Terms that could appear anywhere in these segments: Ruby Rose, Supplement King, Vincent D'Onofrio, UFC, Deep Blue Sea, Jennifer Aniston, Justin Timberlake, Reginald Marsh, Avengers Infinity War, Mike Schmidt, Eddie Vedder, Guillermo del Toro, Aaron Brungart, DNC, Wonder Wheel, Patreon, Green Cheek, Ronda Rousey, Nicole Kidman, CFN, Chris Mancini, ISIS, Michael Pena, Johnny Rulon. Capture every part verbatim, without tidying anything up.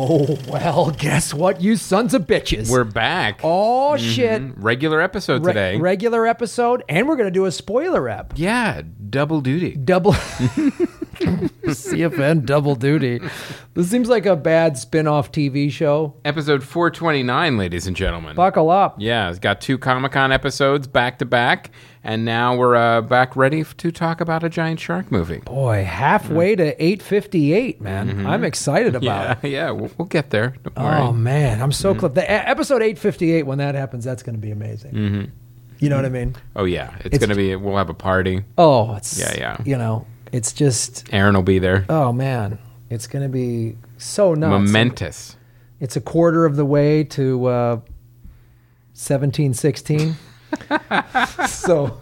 Oh, well, guess what, you sons of bitches? We're back. Oh, mm-hmm. shit. Regular episode Re- today. Regular episode, and we're going to do a spoiler ep. Yeah, double duty. Double... C F N double duty. This seems like a bad spin-off T V show. Episode four twenty-nine, ladies and gentlemen. Buckle up. Yeah, it's got two Comic-Con episodes back to back, and now we're uh, back ready to talk about a giant shark movie. Boy, halfway mm-hmm. to eight fifty-eight, man. Mm-hmm. I'm excited about yeah, it. Yeah, we'll, we'll get there. Don't worry. Oh, man, I'm so mm-hmm. close. The, episode eight fifty-eight, when that happens, that's going to be amazing. Mm-hmm. You know what I mean? Oh, yeah. It's, it's going to be, we'll have a party. Oh, it's, yeah, yeah. you know. It's just... Aaron will be there. Oh, man. It's going to be so nuts. Momentous. It's a quarter of the way to uh, seventeen sixteen. So,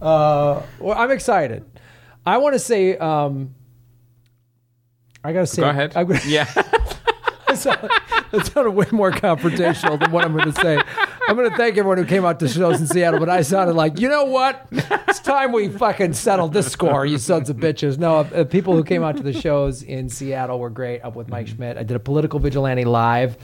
uh, well, I'm excited. I want to say... Um, I got to say... Go ahead. I'm gonna, yeah. That sounded, that sounded way more confrontational than what I'm going to say. I'm going to thank everyone who came out to shows in Seattle, but I sounded like, you know what? It's time we fucking settled this score, you sons of bitches. No, uh, people who came out to the shows in Seattle were great. Up with Mike Schmidt. I did a Political Vigilante live,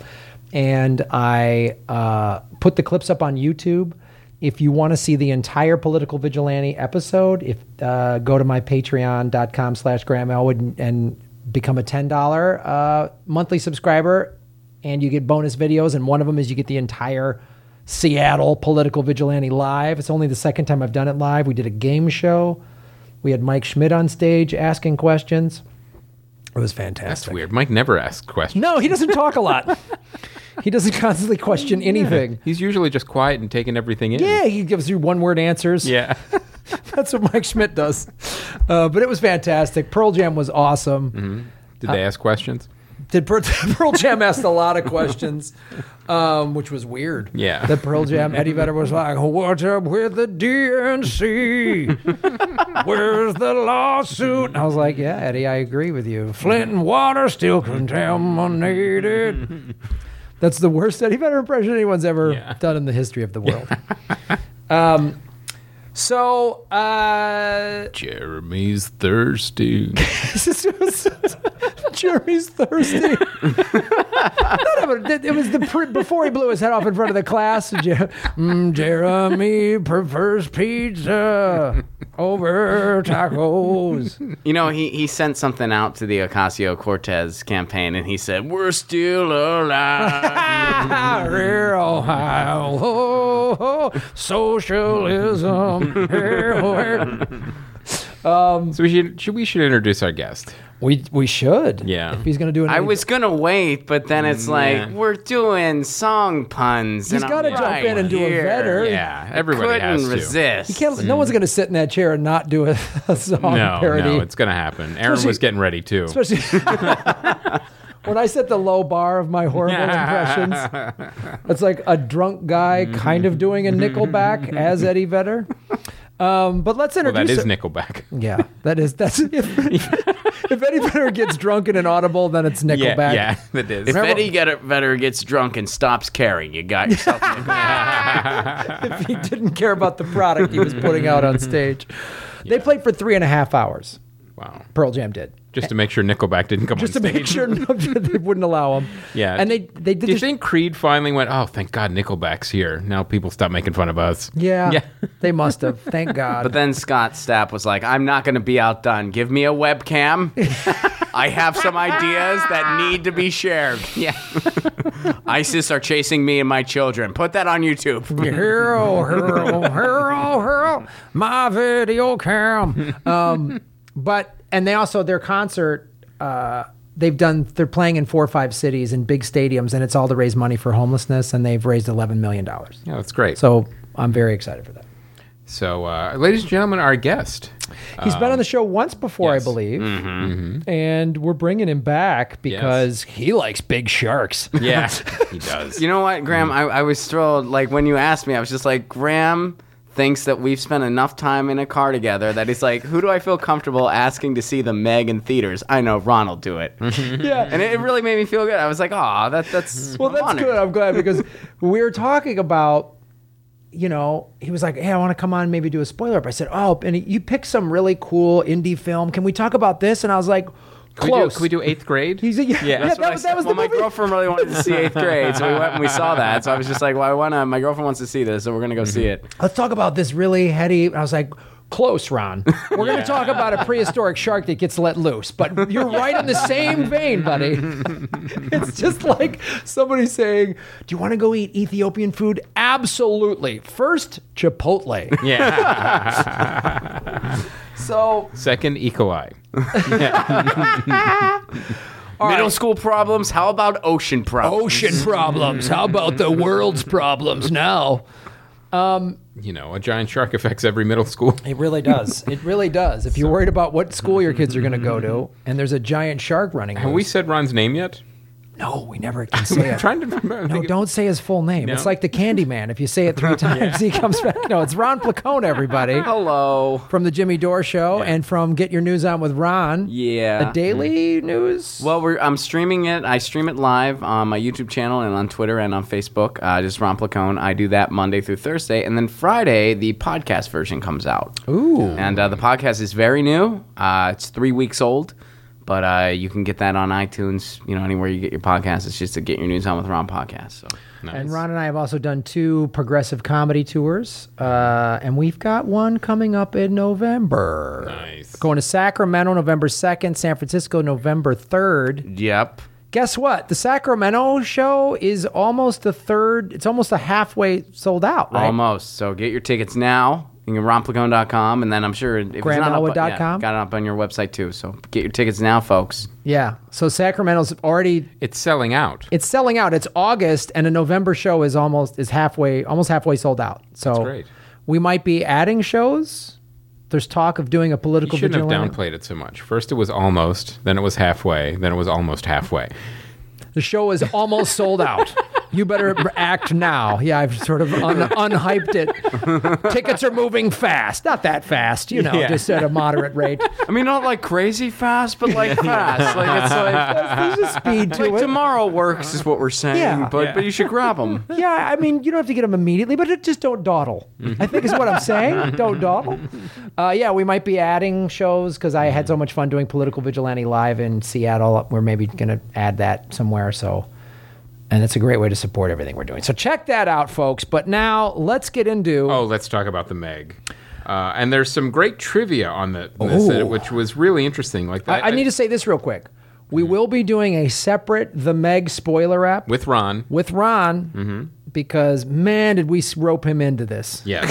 and I uh, put the clips up on YouTube. If you want to see the entire Political Vigilante episode, if uh, go to my patreon.com slash Graham Elwood and, and become a ten dollars uh, monthly subscriber, and you get bonus videos, and one of them is you get the entire Seattle Political Vigilante live. It's only the second time I've done it live. We did a game show. We had Mike Schmidt on stage asking questions. It was fantastic. That's weird. Mike never asks questions. No, he doesn't talk a lot. He doesn't constantly question anything. Yeah. He's usually just quiet and taking everything in. Yeah, he gives you one-word answers. Yeah. That's what Mike Schmidt does. Uh, but it was fantastic. Pearl Jam was awesome. Mm-hmm. Did they uh, ask questions? Did Pearl, Pearl Jam asked a lot of questions, um, which was weird. Yeah. That Pearl Jam, Eddie Vedder was like, what's up with the D N C? Where's the lawsuit? And I was like, yeah, Eddie, I agree with you. Flint and water still contaminated. That's the worst Eddie Vedder impression anyone's ever yeah. done in the history of the world. Yeah. um, so, uh... Jeremy's thirsty. Jeremy's thirsty. It was the pre- before he blew his head off in front of the class. Jer- mm, Jeremy prefers pizza over tacos. You know, he, he sent something out to the Ocasio-Cortez campaign, and he said, we're still alive. Rear Ohio. Ho, ho, socialism. Um, so we should, should we should introduce our guest. We we should. Yeah. If he's going to do an I interview. was going to wait, but then it's like, yeah. we're doing song puns. He's got to jump right in and do here. a Vedder. Yeah, everybody Couldn't has to. resist. He can't, mm. No one's going to sit in that chair and not do a, a song no, parody. No, it's going to happen. Aaron especially, was getting ready, too. Especially when I set the low bar of my horrible impressions, it's like a drunk guy kind of doing a Nickelback as Eddie Vedder. Um, but let's introduce... Well, that is Nickelback. Yeah, that is... That's... If Eddie Vedder gets drunk and inaudible, then it's Nickelback. Yeah, yeah it is. If Remember, Eddie Vedder gets drunk and stops caring, you got yourself Nickelback. If he didn't care about the product he was putting out on stage. Yeah. They played for three and a half hours. Wow. Pearl Jam did. Just to make sure Nickelback didn't come Just on stage. Just to make sure no, they wouldn't allow him. Yeah. And they, they did. Do you this think Creed finally went, oh, thank God Nickelback's here. Now people stop making fun of us. Yeah. yeah. They must have. Thank God. But then Scott Stapp was like, I'm not going to be outdone. Give me a webcam. I have some ideas that need to be shared. Yeah. ISIS are chasing me and my children. Put that on YouTube. Hero, hero, hero, hero. My video cam. Um, but... And they also, their concert, uh, they've done, they're playing in four or five cities in big stadiums, and it's all to raise money for homelessness, and they've raised eleven million dollars. Yeah, that's great. So I'm very excited for that. So, uh, ladies and gentlemen, our guest. He's um, been on the show once before, yes. I believe, mm-hmm. Mm-hmm. and we're bringing him back because yes. he likes big sharks. Yeah, he does. You know what, Graham? I, I was thrilled. Like, when you asked me, I was just like, Graham... thinks that we've spent enough time in a car together that he's like, who do I feel comfortable asking to see the Meg in theaters? I know, Ron will do it. Yeah. And it really made me feel good. I was like, aw, that, that's Well, I'm that's honored. good. I'm glad because we were talking about, you know, he was like, hey, I want to come on and maybe do a spoiler up. I said, oh, and he, you picked some really cool indie film. Can we talk about this? And I was like, Can Close. We do, can we do eighth grade? He's a, yeah, yeah, that's yeah that, was, that was well, the movie. My girlfriend really wanted to see eighth grade, so we went and we saw that. So I was just like, well, I wanna, my girlfriend wants to see this, so we're going to go see it. Let's talk about this really heady. And I was like, close, Ron. We're yeah. going to talk about a prehistoric shark that gets let loose, but you're right in the same vein, buddy. It's just like somebody saying, do you want to go eat Ethiopian food? Absolutely. First, Chipotle. Yeah. So second, E. coli. Yeah. Middle right. school problems. How about ocean problems? Ocean problems. How about the world's problems now? Um, you know, a giant shark affects every middle school. It really does. It really does. If you're so, worried about what school your kids are going to go to, and there's a giant shark running. Have loose. We said Ron's name yet? No, we never can say it. I'm trying to remember. No, don't say his full name. No? It's like the Candyman. If you say it three times, yeah. he comes back. No, it's Ron Placone, everybody. Hello. From the Jimmy Dore Show yeah. and from Get Your News On with Ron. Yeah. The daily news. Well, we're, I'm streaming it. I stream it live on my YouTube channel and on Twitter and on Facebook. Uh, just Ron Placone. I do that Monday through Thursday. And then Friday, the podcast version comes out. Ooh. And uh, the podcast is very new. Uh, it's three weeks old. But uh, you can get that on iTunes, you know, anywhere you get your podcasts. It's just to Get Your News On with Ron podcast. So. Nice. And Ron and I have also done two progressive comedy tours, uh, and we've got one coming up in November. Nice. Going to Sacramento November second, San Francisco November third. Yep. Guess what? The Sacramento show is almost the third. It's almost a halfway sold out, right? Almost. So get your tickets now. You can ron placone dot com, and then I'm sure if it's not up, yeah, got it up on your website too. So get your tickets now, folks. Yeah. So Sacramento's already it's selling out. It's selling out. It's August, and a November show is almost is halfway, almost halfway sold out. So that's great. We might be adding shows. There's talk of doing a political. You shouldn't vigilante. Have downplayed it so much. First, it was almost, then it was halfway, then it was almost halfway. The show is almost sold out. You better act now. Yeah, I've sort of un- unhyped it. Tickets are moving fast. Not that fast, you know, yeah. just at a moderate rate. I mean, not like crazy fast, but like fast. Like it's like, there's a speed to like it. Like tomorrow works is what we're saying, yeah. But, yeah. but you should grab them. Yeah, I mean, you don't have to get them immediately, but just don't dawdle. I think is what I'm saying. Don't dawdle. Uh, yeah, we might be adding shows because I had so much fun doing Political Vigilante Live in Seattle. We're maybe going to add that somewhere, so... And it's a great way to support everything we're doing. So check that out, folks. But now let's get into... Oh, let's talk about the Meg. Uh, and there's some great trivia on the, this, that, which was really interesting. Like that, I, I need I, to say this real quick. We mm-hmm. will be doing a separate The Meg spoiler app. With Ron. With Ron. Mm-hmm. Because, man, did we rope him into this. Yeah.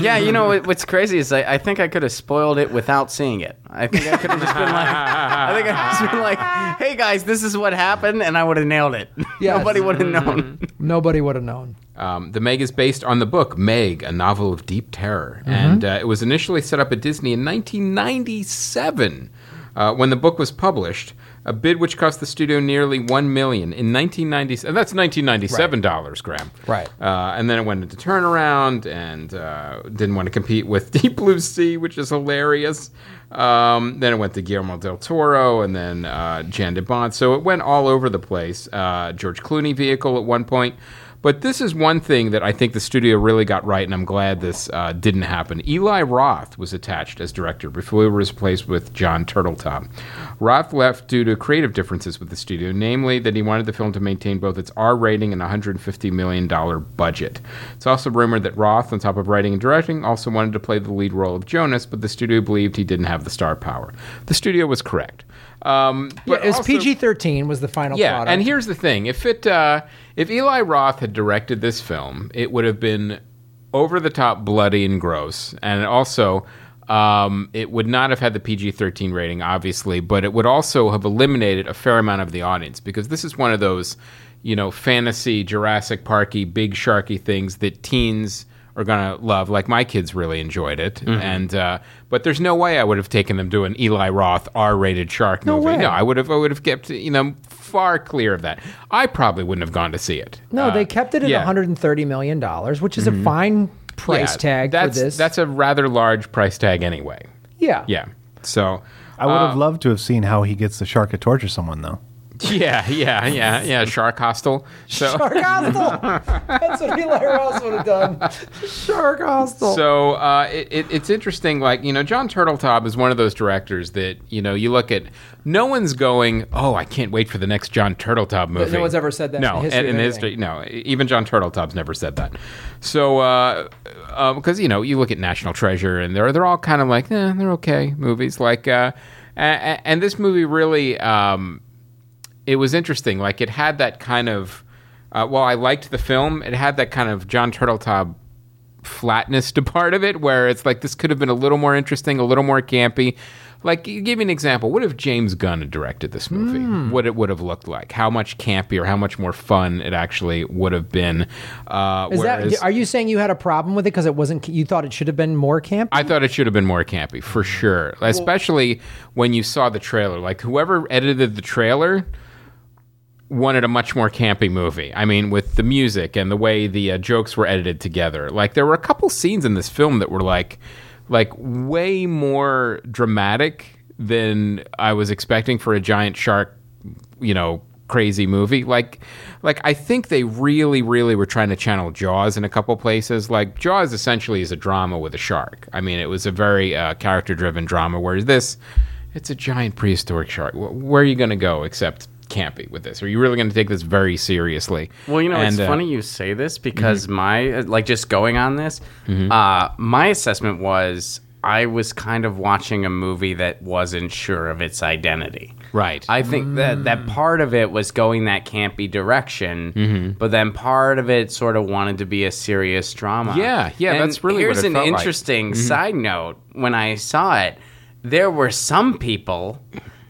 Yeah, you know, what's crazy is I, I think I could have spoiled it without seeing it. I think I could have just been like, I think I just been like, hey, guys, this is what happened, and I would have nailed it. Yes. Nobody would have known. Nobody would have known. Um, the Meg is based on the book Meg, A Novel of Deep Terror. Mm-hmm. And uh, it was initially set up at Disney in nineteen ninety-seven uh, when the book was published. A bid which cost the studio nearly one million in nineteen ninety, and that's nineteen ninety-seven dollars, right. Graham. Right. Uh, and then it went into turnaround and uh, didn't want to compete with Deep Blue Sea, which is hilarious. Um, then it went to Guillermo del Toro and then uh, Jan de Bond. So it went all over the place. Uh, George Clooney vehicle at one point. But this is one thing that I think the studio really got right, and I'm glad this uh, didn't happen. Eli Roth was attached as director before he was replaced with John Turteltaub. Roth left due to creative differences with the studio, namely that he wanted the film to maintain both its R rating and one hundred fifty million dollars budget. It's also rumored that Roth, on top of writing and directing, also wanted to play the lead role of Jonas, but the studio believed he didn't have the star power. The studio was correct. Um, but yeah, it's P G thirteen was the final yeah, product. Yeah, and here's the thing. If it... Uh, If Eli Roth had directed this film, it would have been over-the-top bloody and gross. And also, um, it would not have had the P G thirteen rating, obviously, but it would also have eliminated a fair amount of the audience because this is one of those, you know, fantasy, Jurassic Parky, big sharky things that teens are going to love. Like, my kids really enjoyed it. Mm-hmm. and uh, But there's no way I would have taken them to an Eli Roth R-rated shark no movie. Way. No, I would have, I would have kept, you know... far clear of that. I probably wouldn't have gone to see it. No, uh, they kept it at yeah. one hundred thirty million dollars, which is mm-hmm. a fine price yeah, tag that's, for this. That's a rather large price tag anyway. Yeah. Yeah. So I would uh, have loved to have seen how he gets the shark to torture someone, though. Yeah, yeah, yeah, yeah. Shark Hostel. So. Shark Hostel. That's what Eli Roth would have done. Shark Hostel. So uh, it, it, it's interesting. Like, you know, John Turteltaub is one of those directors that, you know, you look at. No one's going, oh, I can't wait for the next John Turteltaub movie. No one's ever said that. No, in history. In history no, even John Turteltaub's never said that. So, because uh, um, you know, you look at National Treasure, and they're they're all kind of like, eh, they're okay movies. Like, uh, and, and this movie really, um, it was interesting. Like, it had that kind of. Uh, while I liked the film, it had that kind of John Turteltaub flatness to part of it, where it's like this could have been a little more interesting, a little more campy. Like, give me an example. What if James Gunn had directed this movie? Mm. What it would have looked like? How much campier, how much more fun it actually would have been? Uh, Is whereas, that, are you saying you had a problem with it because it wasn't? You thought it should have been more campy? I thought it should have been more campy for sure, well, especially when you saw the trailer. Like, whoever edited the trailer wanted a much more campy movie. I mean, with the music and the way the uh, jokes were edited together. Like, there were a couple scenes in this film that were like. Like, way more dramatic than I was expecting for a giant shark, you know, crazy movie. Like, like I think they really, really were trying to channel Jaws in a couple places. Like, Jaws essentially is a drama with a shark. I mean, it was a very uh, character-driven drama, whereas this, it's a giant prehistoric shark. Where are you going to go except campy with this? Are you really going to take this very seriously? Well, you know, and, it's uh, funny you say this because mm-hmm. my, like, just going on this, mm-hmm. uh, my assessment was I was kind of watching a movie that wasn't sure of its identity. Right. I think mm. that that part of it was going that campy direction, mm-hmm. but then part of it sort of wanted to be a serious drama. Yeah, yeah, and that's really what it felt like. Here's an interesting mm-hmm. side note. When I saw it, there were some people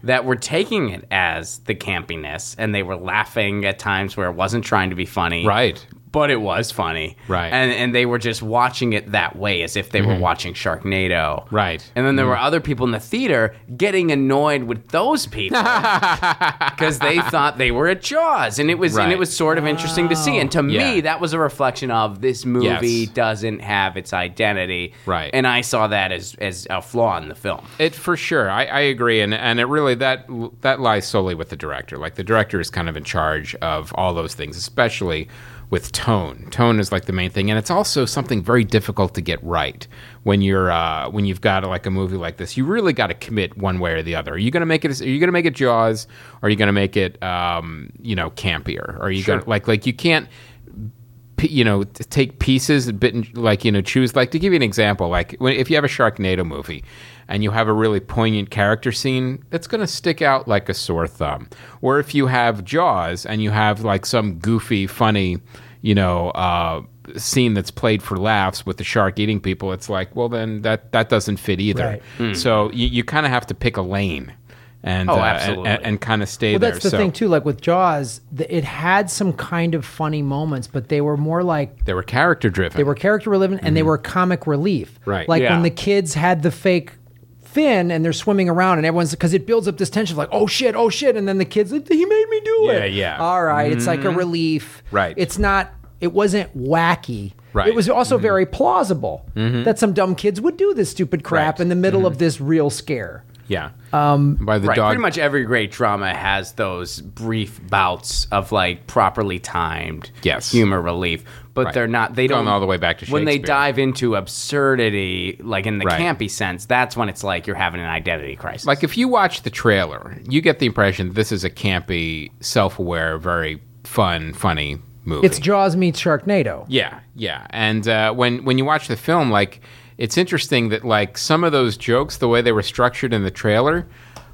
that were taking it as the campiness, and they were laughing at times where it wasn't trying to be funny. Right. But it was funny. Right. And and they were just watching it that way, as if they mm-hmm. were watching Sharknado. Right. And then there mm-hmm. were other people in the theater getting annoyed with those people because they thought they were at Jaws. And it was right. and it was sort of wow. interesting to see. And to yeah. me, that was a reflection of this movie yes. doesn't have its identity. Right. And I saw that as, as a flaw in the film. It for sure. I, I agree. And and it really that that lies solely with the director. Like, the director is kind of in charge of all those things, especially with tone. Tone is like the main thing, and it's also something very difficult to get right when you're uh, when you've got like a movie like this. You really got to commit one way or the other. Are you going to make it? Are you going to make it Jaws? Or are you going to make it um, you know, campier? Are you sure. going like like you can't you know take pieces and bit and, like you know choose like to give you an example, like when, if you have a Sharknado movie and you have a really poignant character scene, that's going to stick out like a sore thumb. Or if you have Jaws and you have like some goofy, funny, you know, uh, scene that's played for laughs with the shark eating people, it's like, well, then that, that doesn't fit either. Right. Mm. So you, you kind of have to pick a lane. And, oh, uh, absolutely. and and kind of stay well, there. Well, that's the so. thing, too. Like, with Jaws, the, it had some kind of funny moments, but they were more like... They were character-driven. They were character-driven, mm-hmm. and they were comic relief. Right. Like, yeah. when the kids had the fake fin and they're swimming around, and everyone's... Because it builds up this tension of, like, oh, shit, oh, shit. And then the kid's like, he made me do it. Yeah, yeah. All right. Mm-hmm. It's like a relief. Right. It's not... It wasn't wacky. Right. It was also mm-hmm. very plausible mm-hmm. that some dumb kids would do this stupid crap right. in the middle mm-hmm. of this real scare. Yeah. Um, by the right. dog. Pretty much every great drama has those brief bouts of like properly timed yes. humor relief, but right. they're not. They Going don't all the way back to Shakespeare. When they dive into absurdity, like in the right. campy sense, that's when it's like you're having an identity crisis. Like, if you watch the trailer, you get the impression this is a campy, self-aware, very fun, funny movie. It's Jaws meets Sharknado. Yeah, yeah. And uh, when when you watch the film, like. It's interesting that, like, some of those jokes, the way they were structured in the trailer,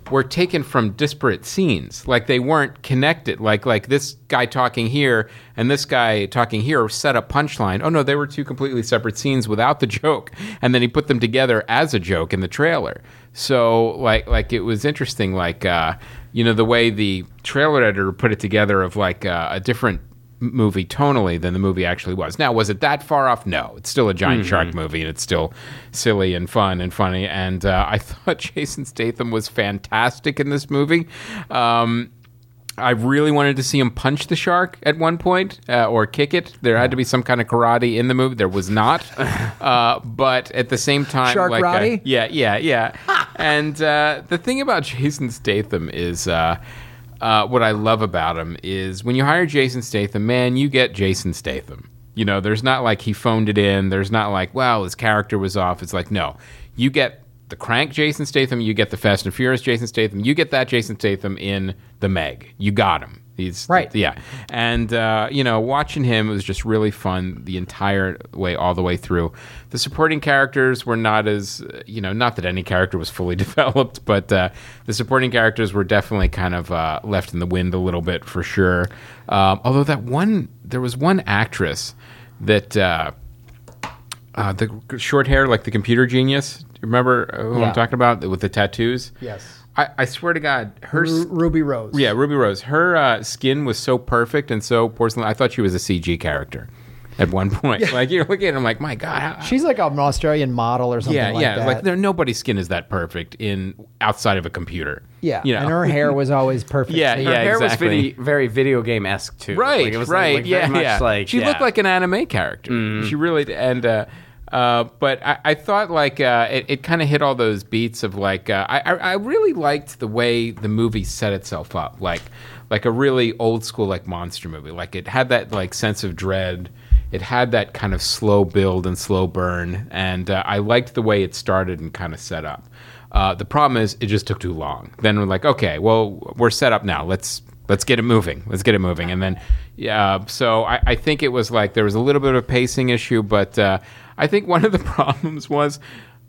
were taken from disparate scenes. Like, they weren't connected. Like, like this guy talking here and this guy talking here set a punchline. Oh, no, they were two completely separate scenes without the joke. And then he put them together as a joke in the trailer. So, like, like it was interesting, like, uh, you know, the way the trailer editor put it together of, like, uh, a different movie tonally than the movie actually was. Now, was it that far off? No. It's still a giant mm-hmm. shark movie, and it's still silly and fun and funny. And uh, I thought Jason Statham was fantastic in this movie. Um, I really wanted to see him punch the shark at one point uh, or kick it. There had to be some kind of karate in the movie. There was not. Uh, but at the same time... Shark like karate? Yeah, yeah, yeah. and uh, the thing about Jason Statham is... Uh, uh, what I love about him is when you hire Jason Statham, man, you get Jason Statham. You know, there's not like he phoned it in. There's not like, wow, his character was off. It's like, no, you get the crank Jason Statham. You get the Fast and Furious Jason Statham. You get that Jason Statham in the Meg. You got him. He's right. Yeah. And, uh, you know, watching him, it was just really fun the entire way, all the way through. The supporting characters were not as, you know, not that any character was fully developed, but uh, the supporting characters were definitely kind of uh, left in the wind a little bit for sure. Um, although that one, there was one actress that, uh, uh, the short hair, like the computer genius. Remember who yeah. I'm talking about with the tattoos? Yes. I, I swear to God, her... Ru- Ruby Rose. Yeah, Ruby Rose. Her uh, skin was so perfect and so porcelain. I thought she was a C G character at one point. Yeah. Like, you're looking at her, I'm like, my God. How, how? She's like an Australian model or something yeah, like yeah. that. Yeah, yeah. Like, nobody's skin is that perfect in outside of a computer. Yeah, you know? And her hair was always perfect. yeah, yeah, Her hair exactly. was video, very video game-esque, too. Right, like, it was right. Like, like, yeah, very much yeah. Like, she yeah. looked like an anime character. Mm. She really... And... Uh, Uh, but I, I thought like uh, it, it kind of hit all those beats of like uh, I, I really liked the way the movie set itself up, like like a really old school like monster movie. Like it had that like sense of dread. It had that kind of slow build and slow burn, and uh, I liked the way it started and kind of set up. Uh, the problem is it just took too long. Then we're like, okay, well we're set up now. Let's let's get it moving. Let's get it moving. And then yeah, so I, I think it was like there was a little bit of a pacing issue, but. Uh, I think one of the problems was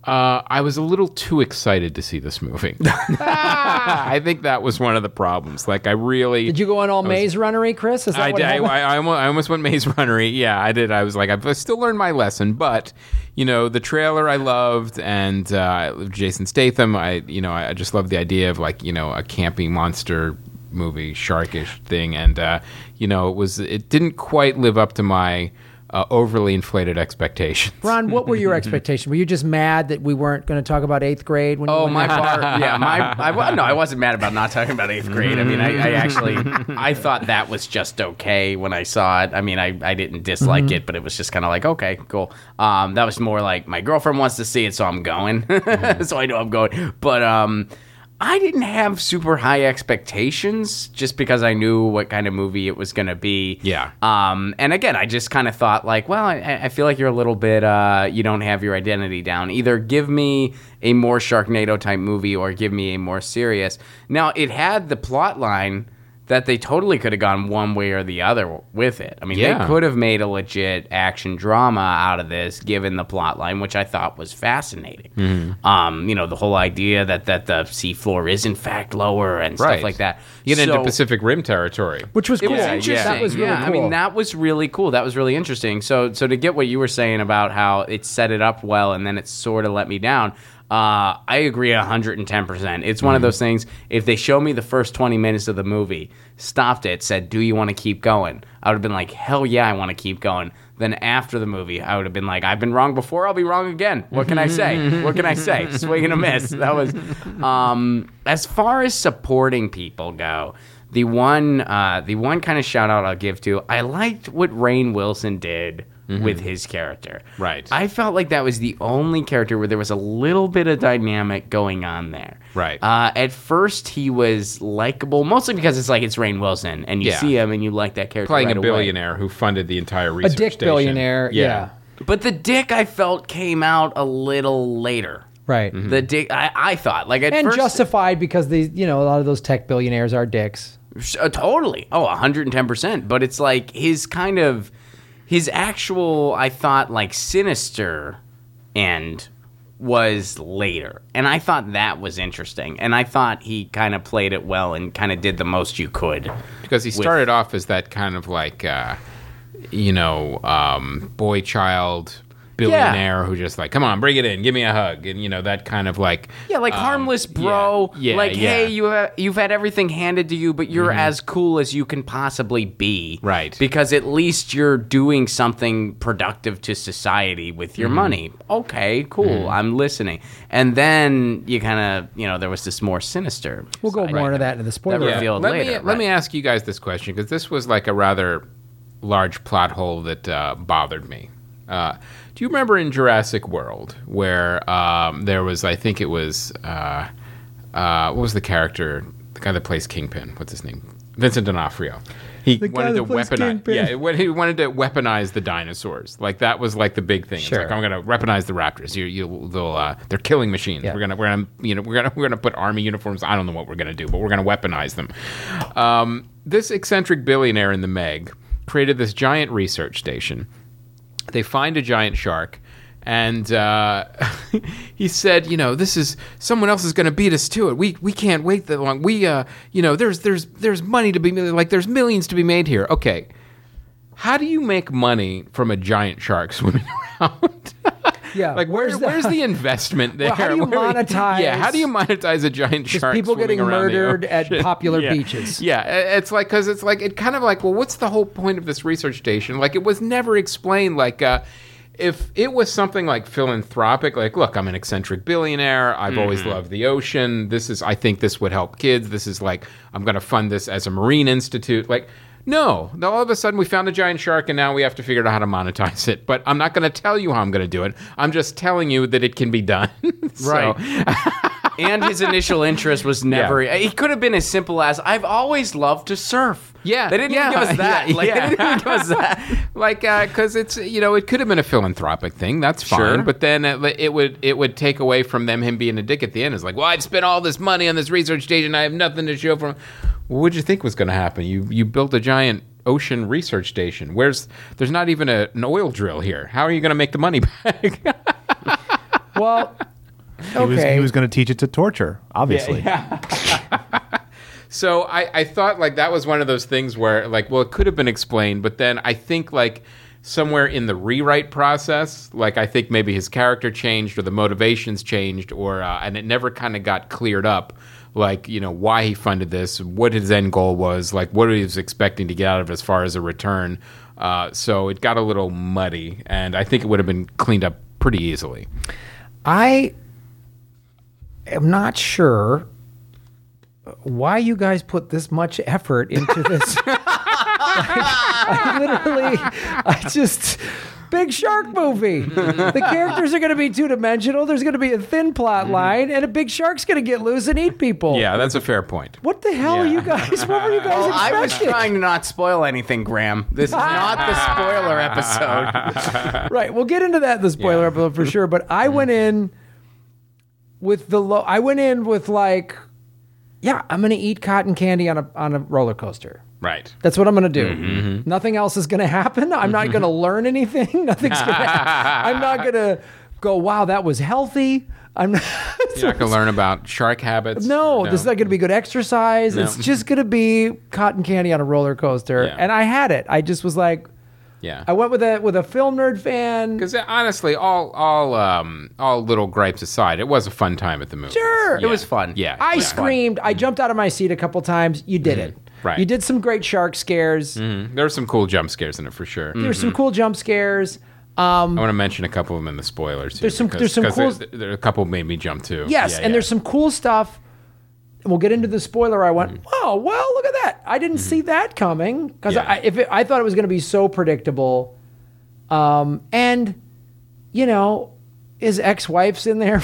uh, I was a little too excited to see this movie. I think that was one of the problems. Like I really did you go on all was, Maze Runnery, Chris? Is that I, what did, I, I, I, almost, I almost went Maze Runnery. Yeah, I did. I was like, I've still learned my lesson, but you know, the trailer I loved, and uh, Jason Statham. I you know, I just loved the idea of like you know a campy monster movie, sharkish thing, and uh, you know, it was it didn't quite live up to my. Uh, overly inflated expectations. Ron, what were your expectations? Were you just mad that we weren't going to talk about eighth grade? When oh, you my part. yeah, my. I, no, I wasn't mad about not talking about eighth grade. I mean, I, I actually, I thought that was just okay when I saw it. I mean, I, I didn't dislike mm-hmm. it, but it was just kind of like, okay, cool. Um, that was more like my girlfriend wants to see it, so I'm going. mm-hmm. So I know I'm going. But um, I didn't have super high expectations just because I knew what kind of movie it was going to be. Yeah. Um, and again, I just kind of thought like, well, I, I feel like you're a little bit, uh, you don't have your identity down. Either give me a more Sharknado type movie or give me a more serious. Now, it had the plot line that they totally could have gone one way or the other with it. I mean, yeah. they could have made a legit action drama out of this, given the plot line, which I thought was fascinating. Mm-hmm. Um, you know, the whole idea that, that the seafloor is, in fact, lower and right. stuff like that. You get so, into Pacific Rim territory. Which was cool. It was yeah, interesting. Yeah. That was really yeah, cool. I mean, that was really cool. That was really interesting. So, so to get what you were saying about how it set it up well and then it sort of let me down... Uh, I agree one hundred ten percent. It's one mm. of those things, if they show me the first twenty minutes of the movie, stopped it, said, do you want to keep going? I would have been like, hell yeah, I want to keep going. Then after the movie, I would have been like, I've been wrong before, I'll be wrong again. What can I say? What can I say? Swing and a miss. That was, um, as far as supporting people go, the one, uh, the one kind of shout out I'll give to, I liked what Rainn Wilson did. Mm-hmm. With his character. Right. I felt like that was the only character where there was a little bit of dynamic going on there. Right. Uh, at first, he was likable, mostly because it's like it's Rainn Wilson, and you yeah. see him and you like that character Playing right a billionaire away. Who funded the entire research station. A dick station. Billionaire, yeah. yeah. But the dick, I felt, came out a little later. Right. Mm-hmm. The dick, I, I thought. like at And first, justified because, the, you know, a lot of those tech billionaires are dicks. Uh, totally. Oh, one hundred ten percent. But it's like his kind of... His actual, I thought, like, sinister end was later. And I thought that was interesting. And I thought he kind of played it well and kind of did the most you could. Because he started with, off as that kind of, like, uh, you know, um, boy child... billionaire yeah. who just like, come on, bring it in, give me a hug, and you know that kind of like yeah like um, harmless bro yeah, yeah, like yeah. hey you ha- you've had everything handed to you, but you're mm-hmm. as cool as you can possibly be, right, because at least you're doing something productive to society with your mm-hmm. money. Okay, cool. mm-hmm. I'm listening. And then you kind of, you know, there was this more sinister we'll go more into that in the spoiler yeah. revealed let later me, right? Let me ask you guys this question, because this was like a rather large plot hole that uh, bothered me. Uh, do you remember in Jurassic World where um, there was, I think it was, uh, uh, what was the character the guy that plays Kingpin, what's his name? Vincent D'Onofrio. He the wanted to weaponize. Yeah, he wanted to weaponize the dinosaurs. Like that was like the big thing. Sure. It's like I'm going to weaponize the raptors. You, you, they'll, uh, they're killing machines. Yeah. We're gonna, we're gonna, you know, we're gonna, we're gonna put army uniforms. I don't know what we're gonna do, but we're gonna weaponize them. Um, this eccentric billionaire in the Meg created this giant research station. They find a giant shark. And uh, he said, you know, this is someone else is going to beat us to it. We we can't wait that long. We, uh, you know, there's there's there's money to be made. Like there's millions to be made here. Okay, how do you make money from a giant shark swimming around? Yeah, like where's the, where's the investment there? Well, how do you Where monetize? We, yeah, how do you monetize a giant shark? People getting murdered at popular yeah. beaches. Yeah, it's like because it's like it kind of like well, what's the whole point of this research station? Like it was never explained. Like. Uh, If it was something like philanthropic, like, look, I'm an eccentric billionaire. I've mm-hmm. always loved the ocean. This is, I think this would help kids. This is like, I'm going to fund this as a marine institute. Like, no, all of a sudden we found a giant shark and now we have to figure out how to monetize it. But I'm not going to tell you how I'm going to do it. I'm just telling you that it can be done. Right. And his initial interest was never, yeah. It could have been as simple as, I've always loved to surf. Yeah, they didn't yeah, even give us that. Yeah, like, yeah. They didn't even give us that. Like, because uh, it's you know, it could have been a philanthropic thing. That's fine, sure. But then it, it would it would take away from them him being a dick at the end. It's like, well, I've spent all this money on this research station. I have nothing to show for. Well, what'd you think was going to happen? You you built a giant ocean research station. Where's there's not even a, an oil drill here. How are you going to make the money back? Well, okay. He was, he was going to teach it to torture, obviously. Yeah. yeah. So I, I thought like that was one of those things where like, well, it could have been explained, but then I think like somewhere in the rewrite process, like I think maybe his character changed or the motivations changed or uh, and it never kind of got cleared up. Like, you know, why he funded this, what his end goal was, like what he was expecting to get out of as far as a return. Uh, so it got a little muddy and I think it would have been cleaned up pretty easily. I am not sure why you guys put this much effort into this. I, I literally, I just, big shark movie. The characters are going to be two-dimensional. There's going to be a thin plot line, and a big shark's going to get loose and eat people. Yeah, that's a fair point. What the hell yeah. are you guys, what were you guys well, expecting? I was trying to not spoil anything, Graham. This is not the spoiler episode. Right, we'll get into that in the spoiler yeah. episode for sure, but I went in with the, lo- I went in with like, yeah, I'm going to eat cotton candy on a on a roller coaster. Right. That's what I'm going to do. Mm-hmm. Nothing else is going to happen. I'm not going to learn anything. Nothing's going to happen. I'm not going to go, wow, that was healthy. I'm not, You're not going to learn about shark habits. No, no. This is not going to be good exercise. No. It's just going to be cotton candy on a roller coaster. Yeah. And I had it. I just was like, yeah, I went with a with a film nerd fan because honestly, all all um all little gripes aside, it was a fun time at the movie. Sure, yeah. It was fun. Yeah, I yeah. screamed. Fun. I jumped out of my seat a couple times. You did mm-hmm. it. Right. You did some great shark scares. Mm-hmm. There were some cool jump scares in it for sure. Mm-hmm. There were some cool jump scares. Um, I want to mention a couple of them in the spoilers. Too, there's some. Because, there's some cool. There, there, a couple made me jump too. Yes, yeah, and yeah. there's some cool stuff. We'll get into the spoiler. I went, oh, well, look at that. I didn't mm-hmm. see that coming because yeah. I, if it, I thought it was going to be so predictable. Um, and, you know, his ex-wife's in there.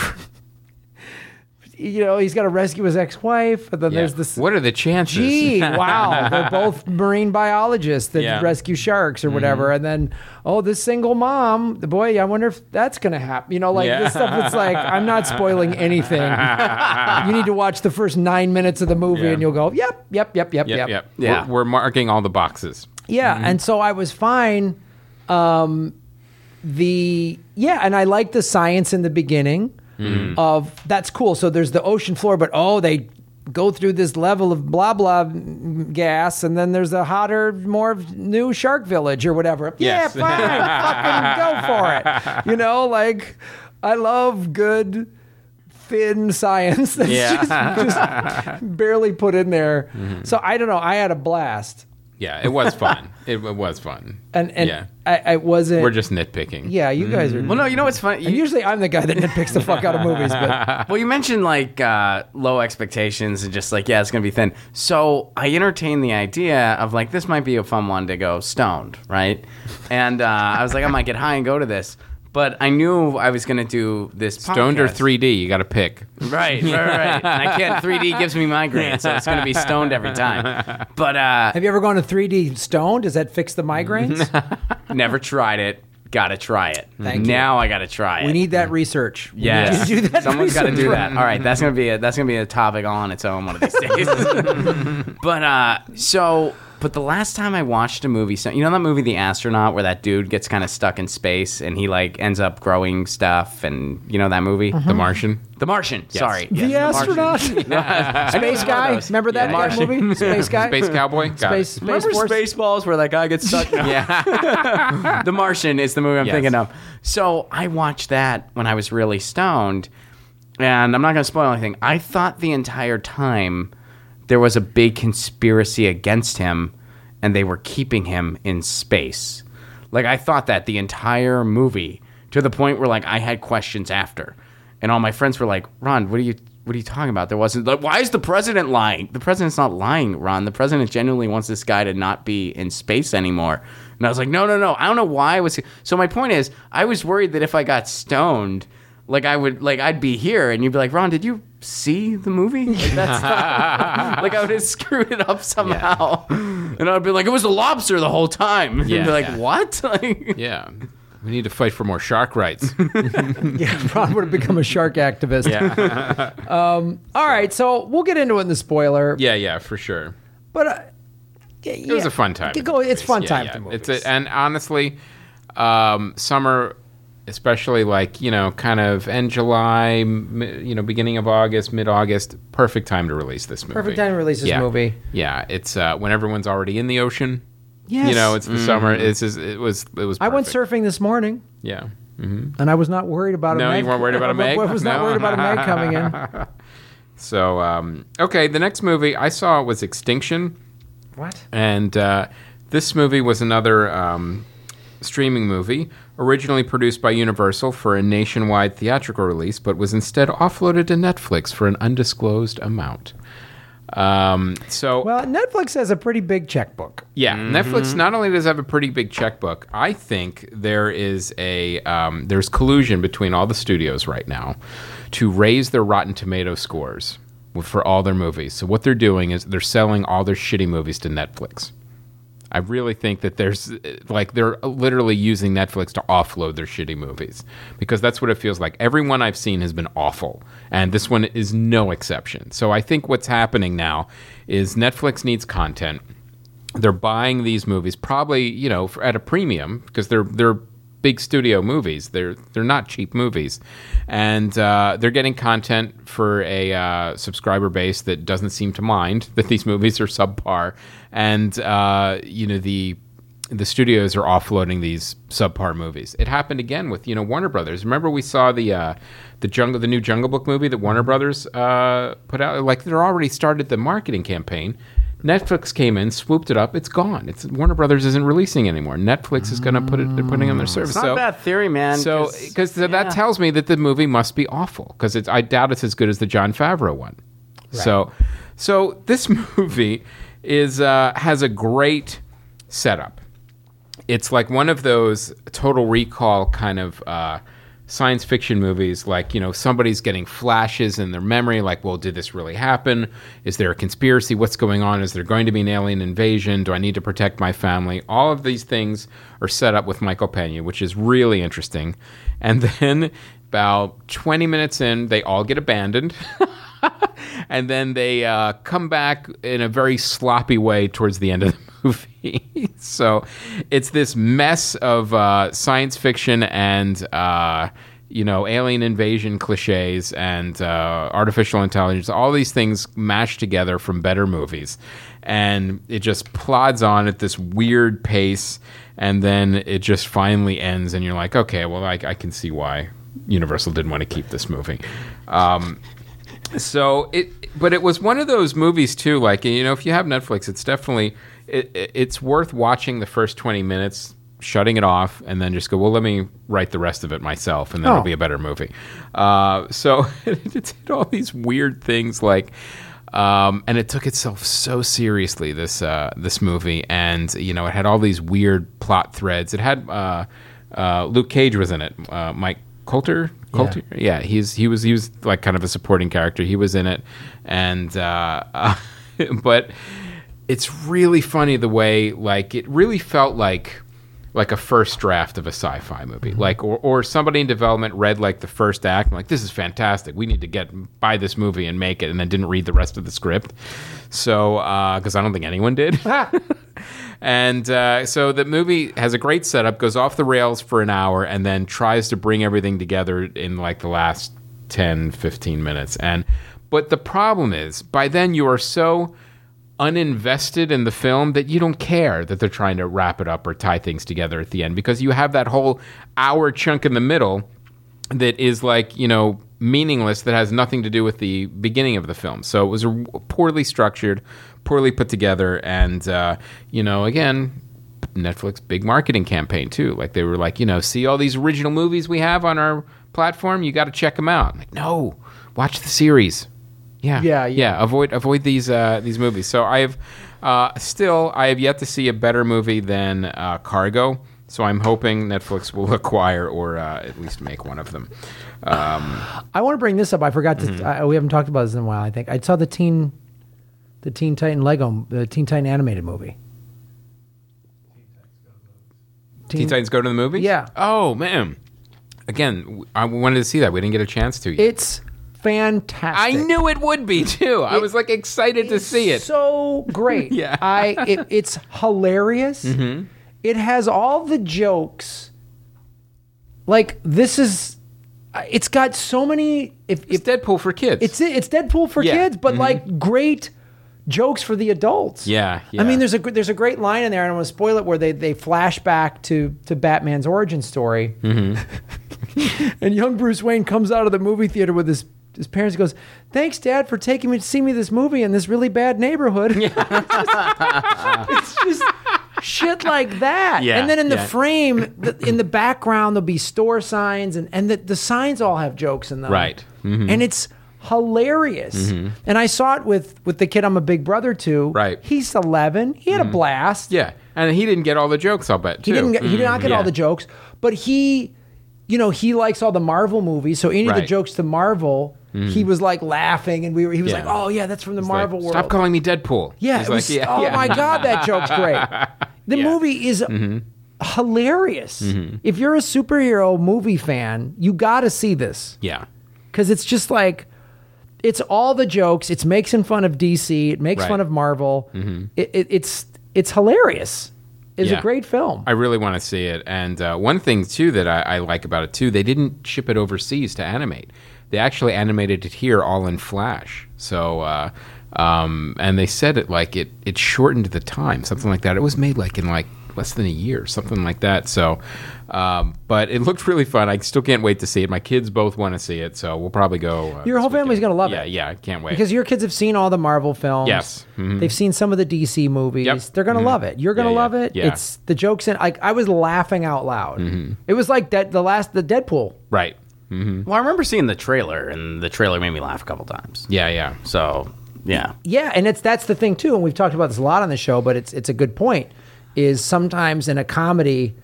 You know, he's got to rescue his ex-wife. And then yeah. there's this. What are the chances? Gee, wow. They're both marine biologists that yeah. rescue sharks or whatever. Mm-hmm. And then, oh, this single mom, the boy, I wonder if that's going to happen. You know, like yeah. this stuff, it's like, I'm not spoiling anything. You need to watch the first nine minutes of the movie yeah. and you'll go, yep, yep, yep, yep, yep. yep. Yeah. We're, we're marking all the boxes. Yeah. Mm-hmm. And so I was fine. Um, the, yeah. And I liked the science in the beginning. Mm-hmm. Of that's cool. So there's the ocean floor, but oh, they go through this level of blah blah gas, and then there's a hotter, more new shark village or whatever. Yes. Yeah, fine, fucking go for it. You know, like I love good thin science that's yeah. just, just barely put in there. Mm-hmm. So I don't know. I had a blast. Yeah, it was fun. It, it was fun. And and yeah. I, I wasn't... We're just nitpicking. Yeah, you guys are... Mm-hmm. Well, no, you know what's funny? You, usually I'm the guy that nitpicks the fuck out of movies, but... Well, you mentioned, like, uh, low expectations and just like, yeah, it's going to be thin. So I entertained the idea of, like, this might be a fun one to go stoned, right? And uh, I was like, I might get high and go to this. But I knew I was going to do this podcast. Stoned or three D, you got to pick. Right, right, right. And I can't. three D gives me migraine, so it's going to be stoned every time. But uh, have you ever gone to three D stoned? Does that fix the migraines? Never tried it. Got to try it. Thank now you. Now I got to try it. We need that research. Yes. We need to do that. Someone's got to do that. All right, that's going to be a, that's going to be a topic all on its own one of these days. But uh, so... But the last time I watched a movie, so you know that movie The Astronaut where that dude gets kind of stuck in space and he like ends up growing stuff, and you know that movie? Uh-huh. The Martian? The Martian, yes. Sorry. Yes. The, the Astronaut? Yeah. Space Guy? Remember that yeah. Yeah. movie? Space Guy? Space Cowboy? Got space, space Remember Force? Spaceballs where that guy gets stuck? No. Yeah. The Martian is the movie I'm yes. thinking of. So I watched that when I was really stoned, and I'm not going to spoil anything. I thought the entire time... there was a big conspiracy against him, and they were keeping him in space. Like, I thought that the entire movie, to the point where, like, I had questions after. And all my friends were like, Ron, what are you what are you talking about? There wasn't... Like, why is the president lying? The president's not lying, Ron. The president genuinely wants this guy to not be in space anymore. And I was like, no, no, no. I don't know why I was... So my point is, I was worried that if I got stoned... Like I would, like I'd be here, and you'd be like, "Ron, did you see the movie?" Like, that's not, like I would have screwed it up somehow, yeah. and I'd be like, "It was a lobster the whole time." Yeah, and be like, yeah. "What?" Like, yeah, we need to fight for more shark rights. Yeah, Ron would have become a shark activist. Yeah. um, all right, so we'll get into it in the spoiler. Yeah, yeah, for sure. But uh, yeah, it was a fun time. Go, it's fun yeah, time yeah. to movies. It's a, and honestly, um, summer. Especially like, you know, kind of end July, you know, beginning of August, mid-August. Perfect time to release this movie. Perfect time to release this yeah. movie. Yeah, it's uh, when everyone's already in the ocean. Yes. You know, it's the mm. summer. It's just, it was it was. Perfect. I went surfing this morning. Yeah. Mm-hmm. And I was not worried about a no, Meg. No, you weren't worried about a Meg? I was not no. worried about a Meg coming in. So, um, okay, the next movie I saw was Extinction. What? And uh, this movie was another um, streaming movie. Originally produced by Universal for a nationwide theatrical release, but was instead offloaded to Netflix for an undisclosed amount. Um, so, well, Netflix has a pretty big checkbook. Yeah, mm-hmm. Netflix not only does have a pretty big checkbook, I think there is a um, there's collusion between all the studios right now to raise their Rotten Tomato scores for all their movies. So what they're doing is they're selling all their shitty movies to Netflix. I really think that there's, like, they're literally using Netflix to offload their shitty movies because that's what it feels like. Everyone I've seen has been awful, and this one is no exception. So I think what's happening now is Netflix needs content. They're buying these movies probably, you know, for, at a premium because they're they're big studio movies. They're they're not cheap movies, and uh, they're getting content for a uh, subscriber base that doesn't seem to mind that these movies are subpar. And, uh, you know, the the studios are offloading these subpar movies. It happened again with, you know, Warner Brothers. Remember we saw the uh, the jungle, the new Jungle Book movie that Warner Brothers uh, put out? Like, they're already started the marketing campaign. Netflix came in, swooped it up. It's gone. It's Warner Brothers isn't releasing anymore. Netflix is going to put it. They're putting it on their service. It's not so, a bad theory, man. So because yeah. that tells me that the movie must be awful because I doubt it's as good as the Jon Favreau one. Right. So, so this movie... is uh, has a great setup. It's like one of those Total Recall kind of uh, science fiction movies, like, you know, somebody's getting flashes in their memory, like, well, did this really happen? Is there a conspiracy? What's going on? Is there going to be an alien invasion? Do I need to protect my family? All of these things are set up with Michael Pena, which is really interesting. And then about twenty minutes in, they all get abandoned. And then they uh, come back in a very sloppy way towards the end of the movie. So it's this mess of uh, science fiction and, uh, you know, alien invasion cliches and uh, artificial intelligence, all these things mashed together from better movies. And it just plods on at this weird pace. And then it just finally ends. And you're like, okay, well, I, I can see why Universal didn't want to keep this movie. Um So it, but it was one of those movies too. Like, you know, if you have Netflix, it's definitely it, it's worth watching the first twenty minutes, shutting it off, and then just go. Well, let me write the rest of it myself, and then oh. it'll be a better movie. Uh, so it, it did all these weird things, like, um, and it took itself so seriously. This uh, this movie, and you know, it had all these weird plot threads. It had. Uh, Uh, Luke Cage was in it. Uh, Mike Coulter, Coulter, yeah. yeah, he's he was he was like kind of a supporting character. He was in it, and uh, uh, but it's really funny the way like it really felt like. like a first draft of a sci-fi movie, mm-hmm. like, or, or somebody in development read like the first act and like, this is fantastic. We need to get buy this movie and make it. And then didn't read the rest of the script. So, uh, cause I don't think anyone did. and, uh, so the movie has a great setup, goes off the rails for an hour and then tries to bring everything together in like the last ten, fifteen minutes. And, but the problem is by then you are so uninvested in the film that you don't care that they're trying to wrap it up or tie things together at the end, because you have that whole hour chunk in the middle that is like, you know, meaningless, that has nothing to do with the beginning of the film. So it was poorly structured, poorly put together. And, uh, you know, again, Netflix big marketing campaign too. Like they were like, you know, see all these original movies we have on our platform, you got to check them out. I'm like, no, watch the series. Yeah, yeah, yeah, yeah. Avoid avoid these uh, these movies. So I've uh, still I have yet to see a better movie than uh, Cargo. So I'm hoping Netflix will acquire or uh, at least make one of them. Um, I want to bring this up. I forgot to. Mm-hmm. I, we haven't talked about this in a while. I think I saw the Teen, the Teen Titan Lego, the Teen Titan animated movie. Teen, Teen Titans Go to the Movies? Yeah. Oh man. Again, I wanted to see that. We didn't get a chance to yet. It's fantastic. I knew it would be too. I it, was like excited to see it. So great. yeah. I it, it's hilarious. Mm-hmm. It has all the jokes. Like this is it's got so many if, if it's Deadpool for kids. It's it's Deadpool for yeah. kids, but mm-hmm. like great jokes for the adults. Yeah, yeah. I mean there's a there's a great line in there, and I don't want to spoil it, where they they flash back to to Batman's origin story. Mm-hmm. and young Bruce Wayne comes out of the movie theater with his His parents goes, thanks, Dad, for taking me to see me this movie in this really bad neighborhood. Yeah. it's, just, it's just shit like that. Yeah, and then in yeah. the frame, the, in the background, there'll be store signs, and, and the, the signs all have jokes in them. Right. Mm-hmm. And it's hilarious. Mm-hmm. And I saw it with, with the kid I'm a big brother to. Right. He's eleven. He had mm-hmm. a blast. Yeah. And he didn't get all the jokes, I'll bet, too. He, didn't get, mm-hmm. he did not get yeah. all the jokes, but he... You know, he likes all the Marvel movies, so any right. of the jokes to Marvel, mm. he was like laughing, and we were, he was yeah. like, oh, yeah, that's from the He's Marvel like, world. Stop calling me Deadpool. Yeah. It like, was, yeah oh, yeah. my God, that joke's great. The yeah. movie is mm-hmm. hilarious. Mm-hmm. If you're a superhero movie fan, you got to see this. Yeah. Because it's just like, it's all the jokes. It's makes fun of D C. It makes right. fun of Marvel. Mm-hmm. It, it, it's It's hilarious. It's yeah. a great film. I really want to see it. And uh, one thing, too, that I, I like about it, too, they didn't ship it overseas to animate. They actually animated it here all in Flash. So, uh, um, and they said it like it, it shortened the time, something like that. It was made like in like less than a year, something like that. So, um, but it looked really fun. I still can't wait to see it. My kids both want to see it, so we'll probably go. Uh, your whole weekend. Family's going to love yeah, it. Yeah, yeah, can't wait. Because your kids have seen all the Marvel films. Yes. Mm-hmm. They've seen some of the D C movies. Yep. They're going to mm-hmm. love it. You're going to yeah, love yeah. it. Yeah. It's the jokes in, like I was laughing out loud. Mm-hmm. It was like that, the last, the Deadpool. Right. Mm-hmm. Well, I remember seeing the trailer, and the trailer made me laugh a couple times. Yeah, yeah. So, yeah. Yeah, and it's that's the thing, too, and we've talked about this a lot on the show, but it's it's a good point, is sometimes in a comedy,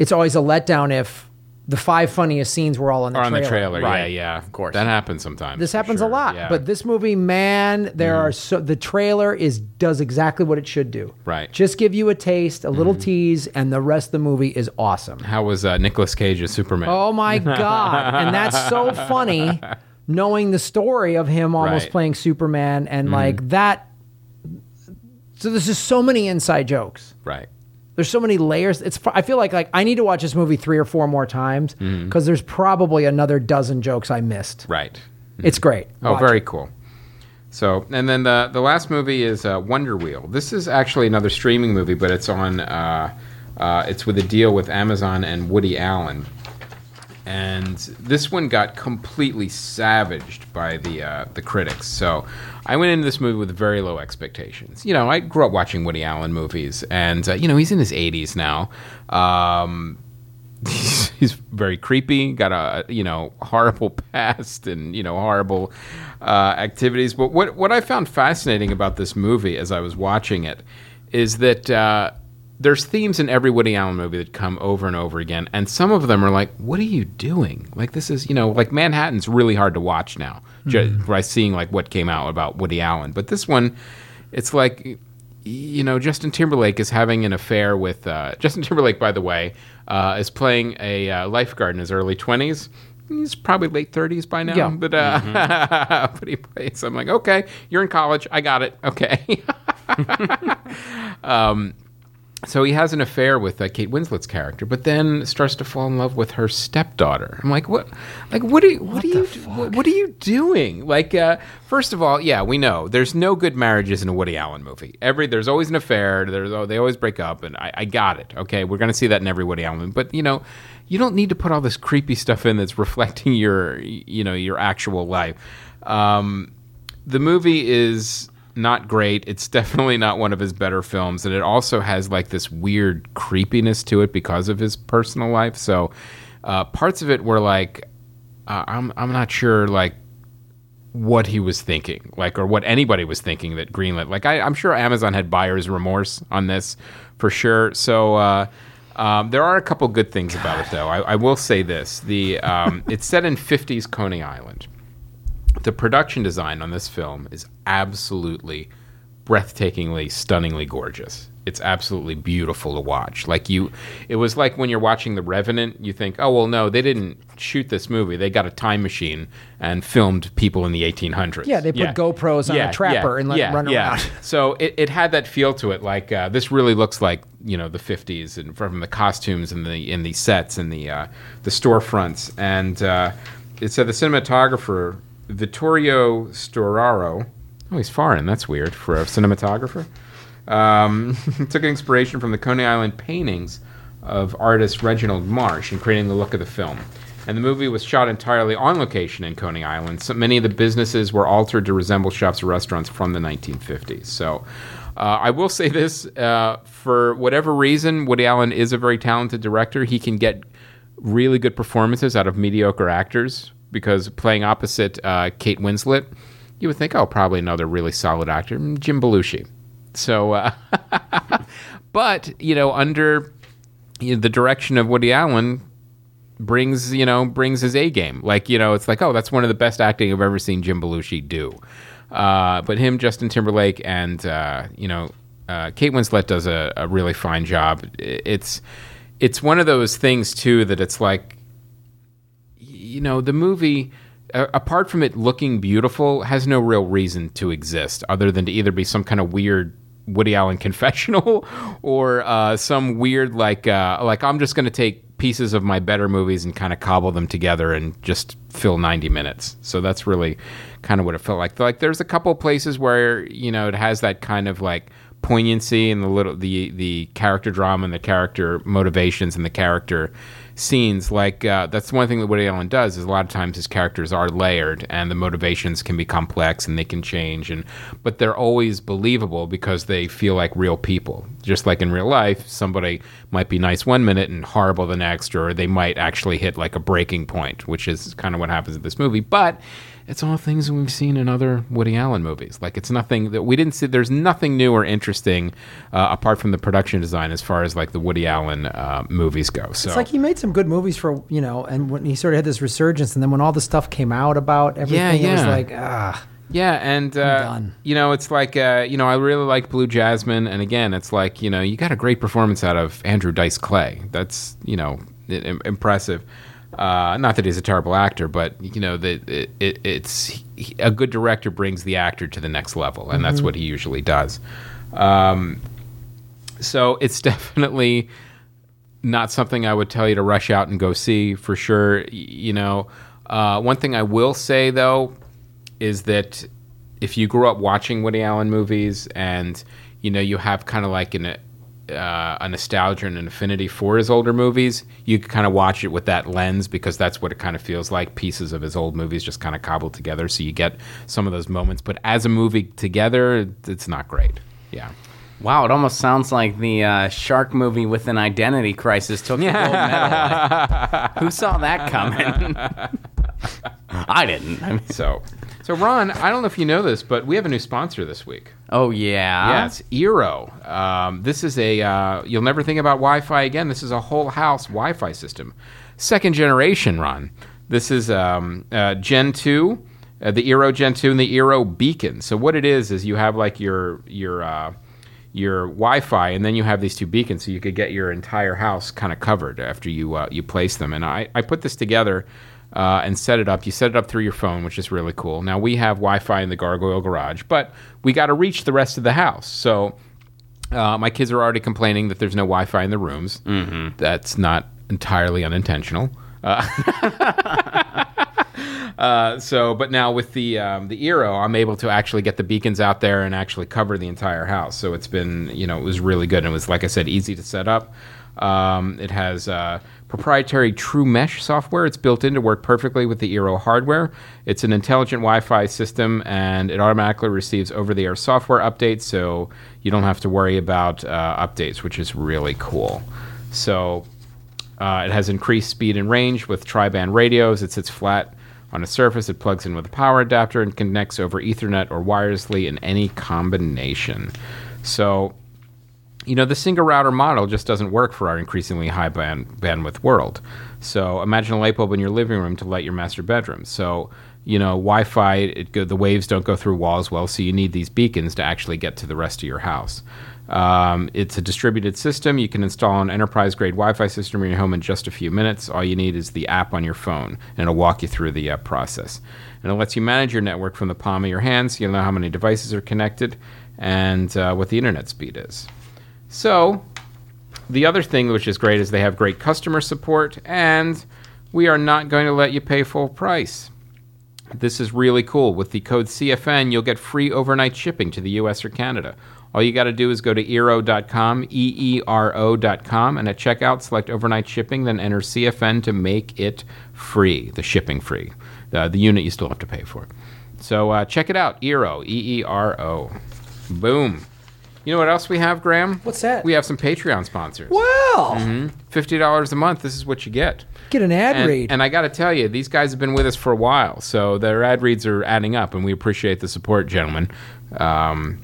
it's always a letdown if the five funniest scenes were all in the or trailer. Or on the trailer, right. yeah, yeah. Of course. That happens sometimes. This happens sure. a lot, yeah. but this movie, man, there mm. are so the trailer is does exactly what it should do. Right. Just give you a taste, a little mm. tease, and the rest of the movie is awesome. How was uh, Nicolas Cage as Superman? Oh my God. And that's so funny, knowing the story of him almost right. playing Superman and mm. like that. So there's just so many inside jokes. Right. There's so many layers. It's. I feel like like I need to watch this movie three or four more times because mm-hmm. there's probably another dozen jokes I missed. Right. Mm-hmm. It's great. Oh, watch very it. Cool. So, and then the the last movie is uh, Wonder Wheel. This is actually another streaming movie, but it's on. Uh, uh, it's with a deal with Amazon and Woody Allen, and this one got completely savaged by the uh, the critics. So. I went into this movie with very low expectations. You know, I grew up watching Woody Allen movies, and, uh, you know, he's in his eighties now. Um, he's, he's very creepy, got a, you know, horrible past and, you know, horrible uh, activities. But what, what I found fascinating about this movie as I was watching it is that uh, there's themes in every Woody Allen movie that come over and over again, and some of them are like, what are you doing? Like, this is, you know, like Manhattan's really hard to watch now mm-hmm. by seeing like what came out about Woody Allen. But this one, it's like, you know, Justin Timberlake is having an affair with, uh, Justin Timberlake, by the way, uh, is playing a uh, lifeguard in his early twenties. He's probably late thirties by now, yeah. but, uh, mm-hmm. but he plays. I'm like, okay, you're in college. I got it. Okay. um, so he has an affair with uh, Kate Winslet's character, but then starts to fall in love with her stepdaughter. I'm like, what? Like, what are you? What, what are you? What, what are you doing? Like, uh, first of all, yeah, we know there's no good marriages in a Woody Allen movie. Every there's always an affair. There's oh, they always break up, and I, I got it. Okay, we're gonna see that in every Woody Allen movie, but you know. You don't need to put all this creepy stuff in that's reflecting your, you know, your actual life. Um, the movie is not great. It's definitely not one of his better films, and it also has like this weird creepiness to it because of his personal life. So uh, parts of it were like, uh, I'm I'm not sure like what he was thinking, like or what anybody was thinking that greenlit. Like I, I'm sure Amazon had buyer's remorse on this for sure. So. Uh, Um, there are a couple good things about it, though. I, I will say this. The um, it's set in fifties Coney Island. The production design on this film is absolutely breathtakingly, stunningly gorgeous. It's absolutely beautiful to watch. Like you, it was like when you're watching The Revenant, you think, oh, well, no, they didn't shoot this movie. They got a time machine and filmed people in the eighteen hundreds. Yeah, they put yeah. GoPros on yeah, a trapper yeah, and let yeah, it run yeah. around. So it, it had that feel to it. Like uh, this really looks like, you know, the fifties and from the costumes and the in the sets and the uh, the storefronts. And uh, it said the cinematographer, Vittorio Storaro. Oh, he's foreign. That's weird for a cinematographer. Um, took an inspiration from the Coney Island paintings of artist Reginald Marsh in creating the look of the film. And the movie was shot entirely on location in Coney Island. So many of the businesses were altered to resemble shops or restaurants from the nineteen fifties. So uh, I will say this, uh, for whatever reason, Woody Allen is a very talented director. He can get really good performances out of mediocre actors because playing opposite uh, Kate Winslet, you would think, oh, probably another really solid actor, Jim Belushi. So, uh, but, you know, under you know, the direction of Woody Allen brings, you know, brings his A game. Like, you know, it's like, oh, that's one of the best acting I've ever seen Jim Belushi do. Uh, but him, Justin Timberlake, and, uh, you know, uh, Kate Winslet does a, a really fine job. It's, it's one of those things, too, that it's like, you know, the movie... apart from it looking beautiful, has no real reason to exist other than to either be some kind of weird Woody Allen confessional or uh, some weird like uh, like I'm just going to take pieces of my better movies and kind of cobble them together and just fill ninety minutes. So that's really kind of what it felt like. Like there's a couple places where you know it has that kind of like poignancy and the little the the character drama and the character motivations and the character. Scenes like uh, that's one thing that Woody Allen does is a lot of times his characters are layered and the motivations can be complex and they can change and but they're always believable because they feel like real people. Just like in real life, somebody might be nice one minute and horrible the next, or they might actually hit like a breaking point, which is kind of what happens in this movie. But it's all things that we've seen in other Woody Allen movies. Like it's nothing that we didn't see. There's nothing new or interesting uh, apart from the production design as far as like the Woody Allen uh, movies go. So it's like he made some good movies for, you know, and when he sort of had this resurgence and then when all the stuff came out about everything, yeah, yeah. It was like, ah. Yeah, and, uh, you know, it's like, uh, you know, I really like Blue Jasmine. And again, it's like, you know, you got a great performance out of Andrew Dice Clay. That's, you know, im- impressive. Uh, not that he's a terrible actor, but you know that it, it, it's he, a good director brings the actor to the next level, and mm-hmm. that's what he usually does. Um, so it's definitely not something I would tell you to rush out and go see for sure. You know, uh, one thing I will say though is that if you grew up watching Woody Allen movies, and you know you have kind of like an Uh, a nostalgia and an affinity for his older movies, you kind of watch it with that lens because that's what it kind of feels like, pieces of his old movies just kind of cobbled together so you get some of those moments. But as a movie together, it's not great. Yeah. Wow, it almost sounds like the uh, shark movie with an identity crisis took the gold medal. Who saw that coming? I didn't. I mean, so... So, Ron, I don't know if you know this, but we have a new sponsor this week. Oh, yeah? Yeah, it's Eero. Um, this is a, uh, you'll never think about Wi-Fi again. This is a whole house Wi-Fi system. Second generation, Ron. This is um, uh, Gen two, uh, the Eero Gen two and the Eero Beacon. So what it is is you have like your your uh, your Wi-Fi, and then you have these two beacons, so you could get your entire house kind of covered after you uh, you place them. And I, I put this together uh, and set it up. You set it up through your phone, which is really cool. Now, we have Wi-Fi in the Gargoyle Garage, but we got to reach the rest of the house. So uh, my kids are already complaining that there's no Wi-Fi in the rooms. Mm-hmm. That's not entirely unintentional. Uh, uh, so, but now with the um, the Eero, I'm able to actually get the beacons out there and actually cover the entire house. So it's been, you know, it was really good. And it was, like I said, easy to set up. Um, it has uh, proprietary True Mesh software. It's built in to work perfectly with the Eero hardware. It's an intelligent Wi-Fi system, and it automatically receives over-the-air software updates, so you don't have to worry about uh, updates, which is really cool. So. Uh, it has increased speed and range with tri-band radios. It sits flat on a surface. It plugs in with a power adapter and connects over Ethernet or wirelessly in any combination. So, you know, the single router model just doesn't work for our increasingly high band- bandwidth world. So imagine a light bulb in your living room to light your master bedroom. So, you know, Wi-Fi, it go, the waves don't go through walls well, so you need these beacons to actually get to the rest of your house. Um, it's a distributed system. You can install an enterprise-grade Wi-Fi system in your home in just a few minutes. All you need is the app on your phone, and it'll walk you through the uh, process. And it lets you manage your network from the palm of your hand, so you'll know how many devices are connected and uh, what the internet speed is. So the other thing which is great is they have great customer support, and we are not going to let you pay full price. This is really cool. With the code C F N, you'll get free overnight shipping to the U S or Canada. All you got to do is go to eero dot com, E E R O dot com, and at checkout, select overnight shipping, then enter C F N to make it free, the shipping free. Uh, the unit you still have to pay for. So uh, check it out, Eero, E E R O. Boom. You know what else we have, Graham? What's that? We have some Patreon sponsors. Wow. Mm-hmm. fifty dollars a month, this is what you get. Get an ad and, read. And I got to tell you, these guys have been with us for a while, so their ad reads are adding up, and we appreciate the support, gentlemen. Um...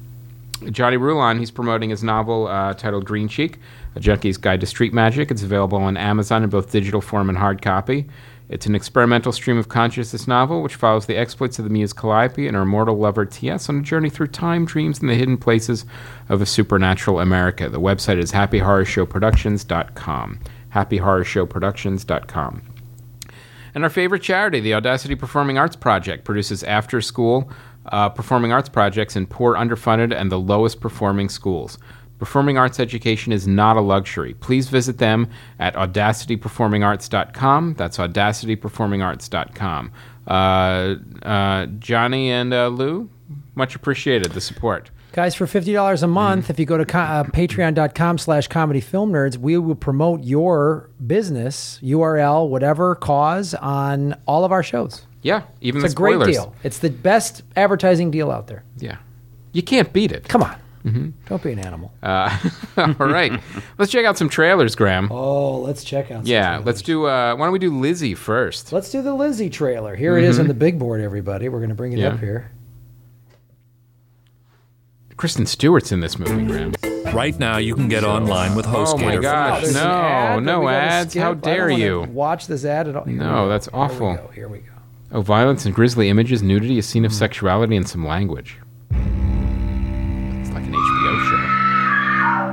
Johnny Rulon, he's promoting his novel uh, titled Green Cheek, A Junkie's Guide to Street Magic. It's available on Amazon in both digital form and hard copy. It's an experimental stream of consciousness novel which follows the exploits of the muse Calliope and her immortal lover T S on a journey through time, dreams, and the hidden places of a supernatural America. The website is happy horror show productions dot com. happy horror show productions dot com. And our favorite charity, the Audacity Performing Arts Project, produces after-school Uh, performing arts projects in poor, underfunded, and the lowest performing schools. Performing arts education is not a luxury. Please visit them at audacity performing arts dot com. That's audacity performing arts dot com. Uh, uh, Johnny and uh, Lou, much appreciated the support. Guys, for fifty dollars a month, if you go to co- uh, patreon.com slash comedy film nerds, we will promote your business, U R L, whatever cause on all of our shows. Yeah, even it's the spoilers. It's a great deal. It's the best advertising deal out there. Yeah. You can't beat it. Come on. Mm-hmm. Don't be an animal. Uh, all right. Let's check out some trailers, Graham. Oh, let's check out some yeah, trailers. Yeah, let's do, uh, why don't we do Lizzie first? Let's do the Lizzie trailer. Here mm-hmm. it is on the big board, everybody. We're going to bring it yeah. up here. Kristen Stewart's in this movie, Graham. Right now, you can get online with HostGator. Oh my gosh, no, ad no ads. Skip. How dare you? Watch this ad at all. Here no, that's awful. Here we go. Here we go. Oh, violence and grisly images, nudity, a scene of sexuality, and some language. It's like an H B O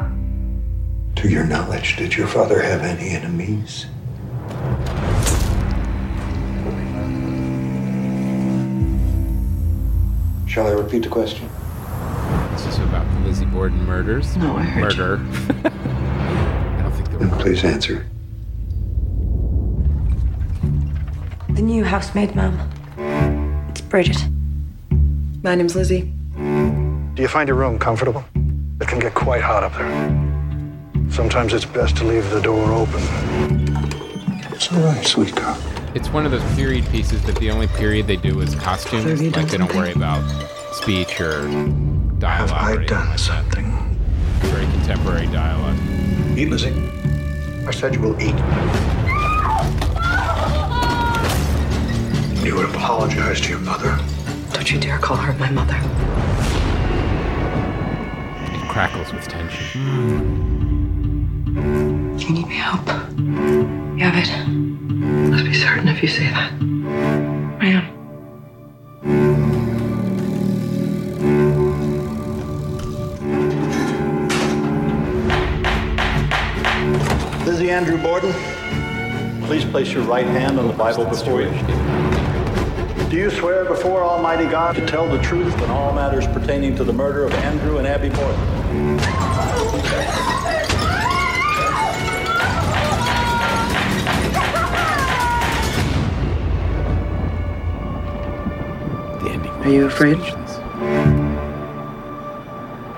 show. To your knowledge, did your father have any enemies? Shall I repeat the question? This is about the Lizzie Borden murders. No, I heard Murder. I don't think they were. Then please answer. The new housemaid, ma'am. It's Bridget. My name's Lizzie. Do you find your room comfortable? It can get quite hot up there. Sometimes it's best to leave the door open. It's all right, sweetheart. It's one of those period pieces that the only period they do is costumes. Clearly like they don't think. worry about speech or dialogue. Have I done like something? That. Very contemporary dialogue. Eat, Lizzie. I said you will eat. You would apologize to your mother. Don't you dare call her my mother. It crackles with tension. You need my help. You have it. Let's be certain if you say that. I am. This is Andrew Borden. Please place your right hand on the Bible before you. Do you swear before Almighty God to tell the truth in all matters pertaining to the murder of Andrew and Abby Borden? Are you afraid?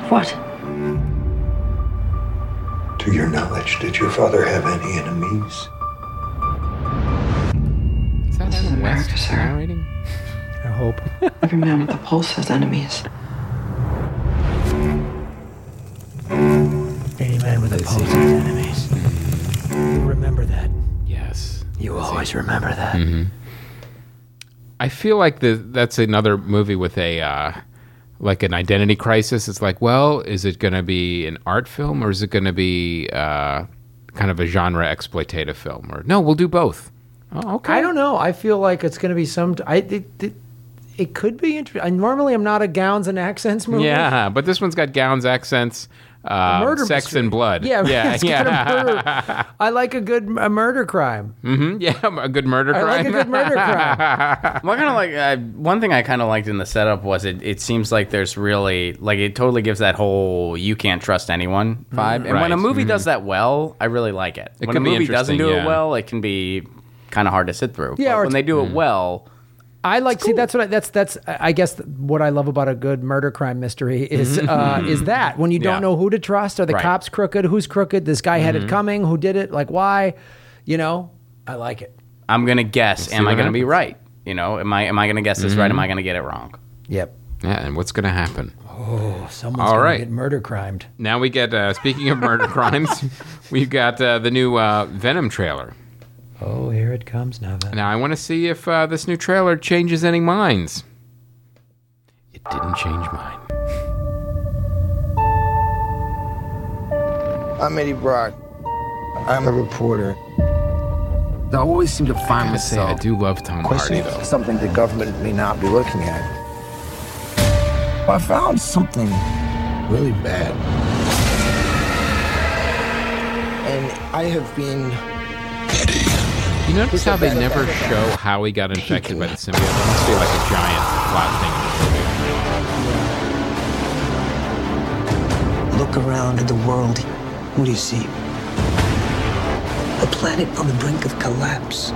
What? To your knowledge, did your father have any enemies? Is that in America, sir? Narrating? I hope. Every man with a pulse has enemies. Any man with a pulse has enemies. Mm-hmm. Remember that. Yes. You always remember that. Mm-hmm. I feel like the, that's another movie with a... Uh, like an identity crisis. It's like, well, is it going to be an art film or is it going to be uh, kind of a genre exploitative film? Or no, we'll do both. Oh, okay. I don't know. I feel like it's going to be some. I it, it, it could be interesting. Normally, I'm not a gowns and accents movie. Yeah, but this one's got gowns, accents, uh, murder, sex, mystery. And blood. Yeah, yeah, it's yeah. I like a good a murder crime. Mm-hmm. Yeah, a good murder crime. I like a good murder crime. Well, kind of like uh, one thing I kind of liked in the setup was it. It seems like there's really like it totally gives that whole "you can't trust anyone" vibe. Mm-hmm. And right. when a movie mm-hmm. does that well, I really like it. It when a movie doesn't do yeah. it well, it can be kind of hard to sit through. Yeah, but when they do mm-hmm. it well. I like cool. see that's what I, that's that's I guess what I love about a good murder crime mystery is mm-hmm. uh, is that when you don't yeah. know who to trust, are the right. cops crooked? Who's crooked? This guy mm-hmm. had it coming. Who did it? Like why? You know, I like it. I'm gonna guess. Am I gonna happens. be right? You know, am I am I gonna guess this mm-hmm. right? Am I gonna get it wrong? Yep. Yeah, and what's gonna happen? Oh, someone's All gonna right. get murder crimed. Now we get uh, speaking of murder crimes, we've got uh, the new uh, Venom trailer. Oh, here it comes now. Then. Now, I want to see if uh, this new trailer changes any minds. It didn't change mine. I'm Eddie Brock. I'm a reporter. I always seem to find I myself... Say, I do love Tom Hardy, though. Something the government may not be looking at. I found something really bad. And I have been... You notice how they never show how he got infected by the symbiote? It must be like a giant flat thing. Look around at the world. What do you see? A planet on the brink of collapse.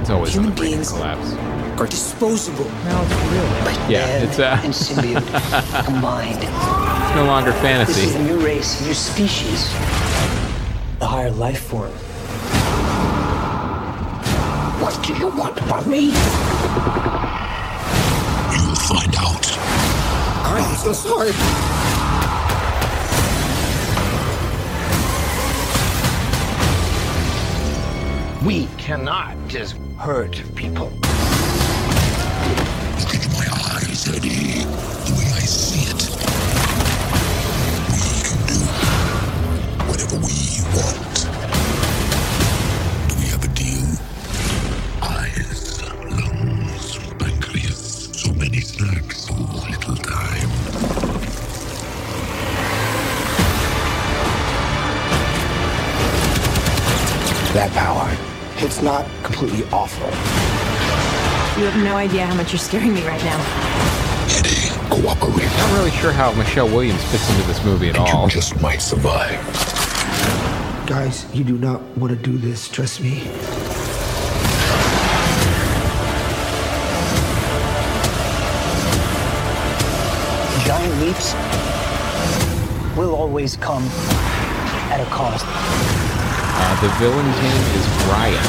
It's always Human on the brink beings of collapse. Are disposable. No, it's real. Yeah, it's uh... and symbiote combined. It's no longer fantasy. This is a new race, a new species, a higher life form. What do you want from me? You'll find out. I'm so sorry. We cannot just hurt people. Look into my eyes, Eddie. The way I see it. We can do whatever we want. That power, it's not completely awful. You have no idea how much you're scaring me right now. Eddie, cooperate. I'm not really sure how Michelle Williams fits into this movie at and all. You just might survive. Guys, you do not want to do this, trust me. Giant leaps will always come at a cost. Uh, the villain's name is Brian.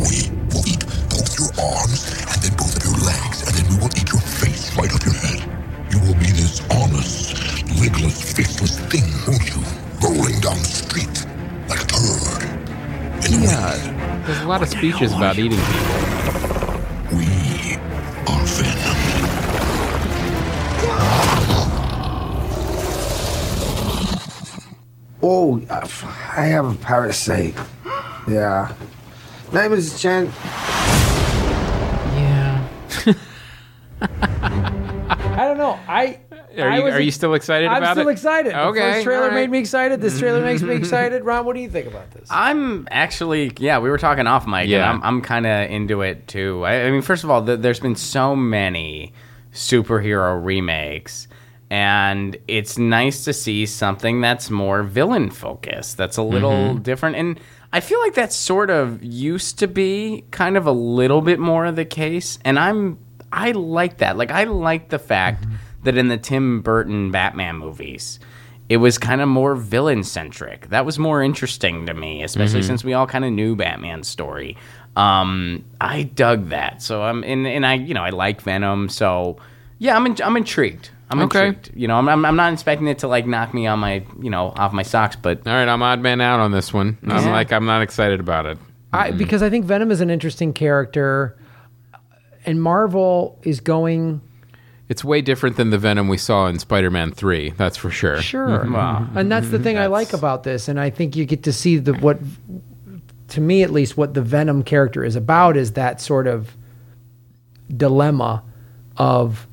We will eat both your arms, and then both of your legs, and then we will eat your face right off your head. You will be this honest, legless, faceless thing, won't you? Rolling down the street There's a lot of speeches about eating people. We are Venom. Oh, I have a parasite. Yeah. Name is Jen. Yeah. I don't know. I. Are you, are you still excited about it? I'm still excited. Okay. The first trailer made me excited. This trailer makes me excited. Ron, what do you think about this? I'm actually, yeah, we were talking off mic. Yeah. And I'm, I'm kind of into it, too. I, I mean, first of all, the, there's been so many superhero remakes, and it's nice to see something that's more villain-focused, that's a little mm-hmm. different. And I feel like that sort of used to be kind of a little bit more of the case, and I'm I like that. Like, I like the fact... Mm-hmm. that in the Tim Burton Batman movies, it was kind of more villain-centric. That was more interesting to me, especially mm-hmm. since we all kind of knew Batman's story. Um, I dug that. So I'm and, and I, you know, I like Venom. So yeah, I'm in, I'm intrigued. I'm okay. intrigued. You know, I'm, I'm I'm not expecting it to like knock me on my, you know, off my socks. But all right, I'm odd man out on this one. Yeah. I'm like I'm not excited about it. I, mm-hmm. because I think Venom is an interesting character, and Marvel is going. It's way different than the Venom we saw in Spider-Man three, that's for sure. Sure. Mm-hmm. Wow. And that's the thing that's... I like about this, and I think you get to see the what, to me at least, what the Venom character is about is that sort of dilemma of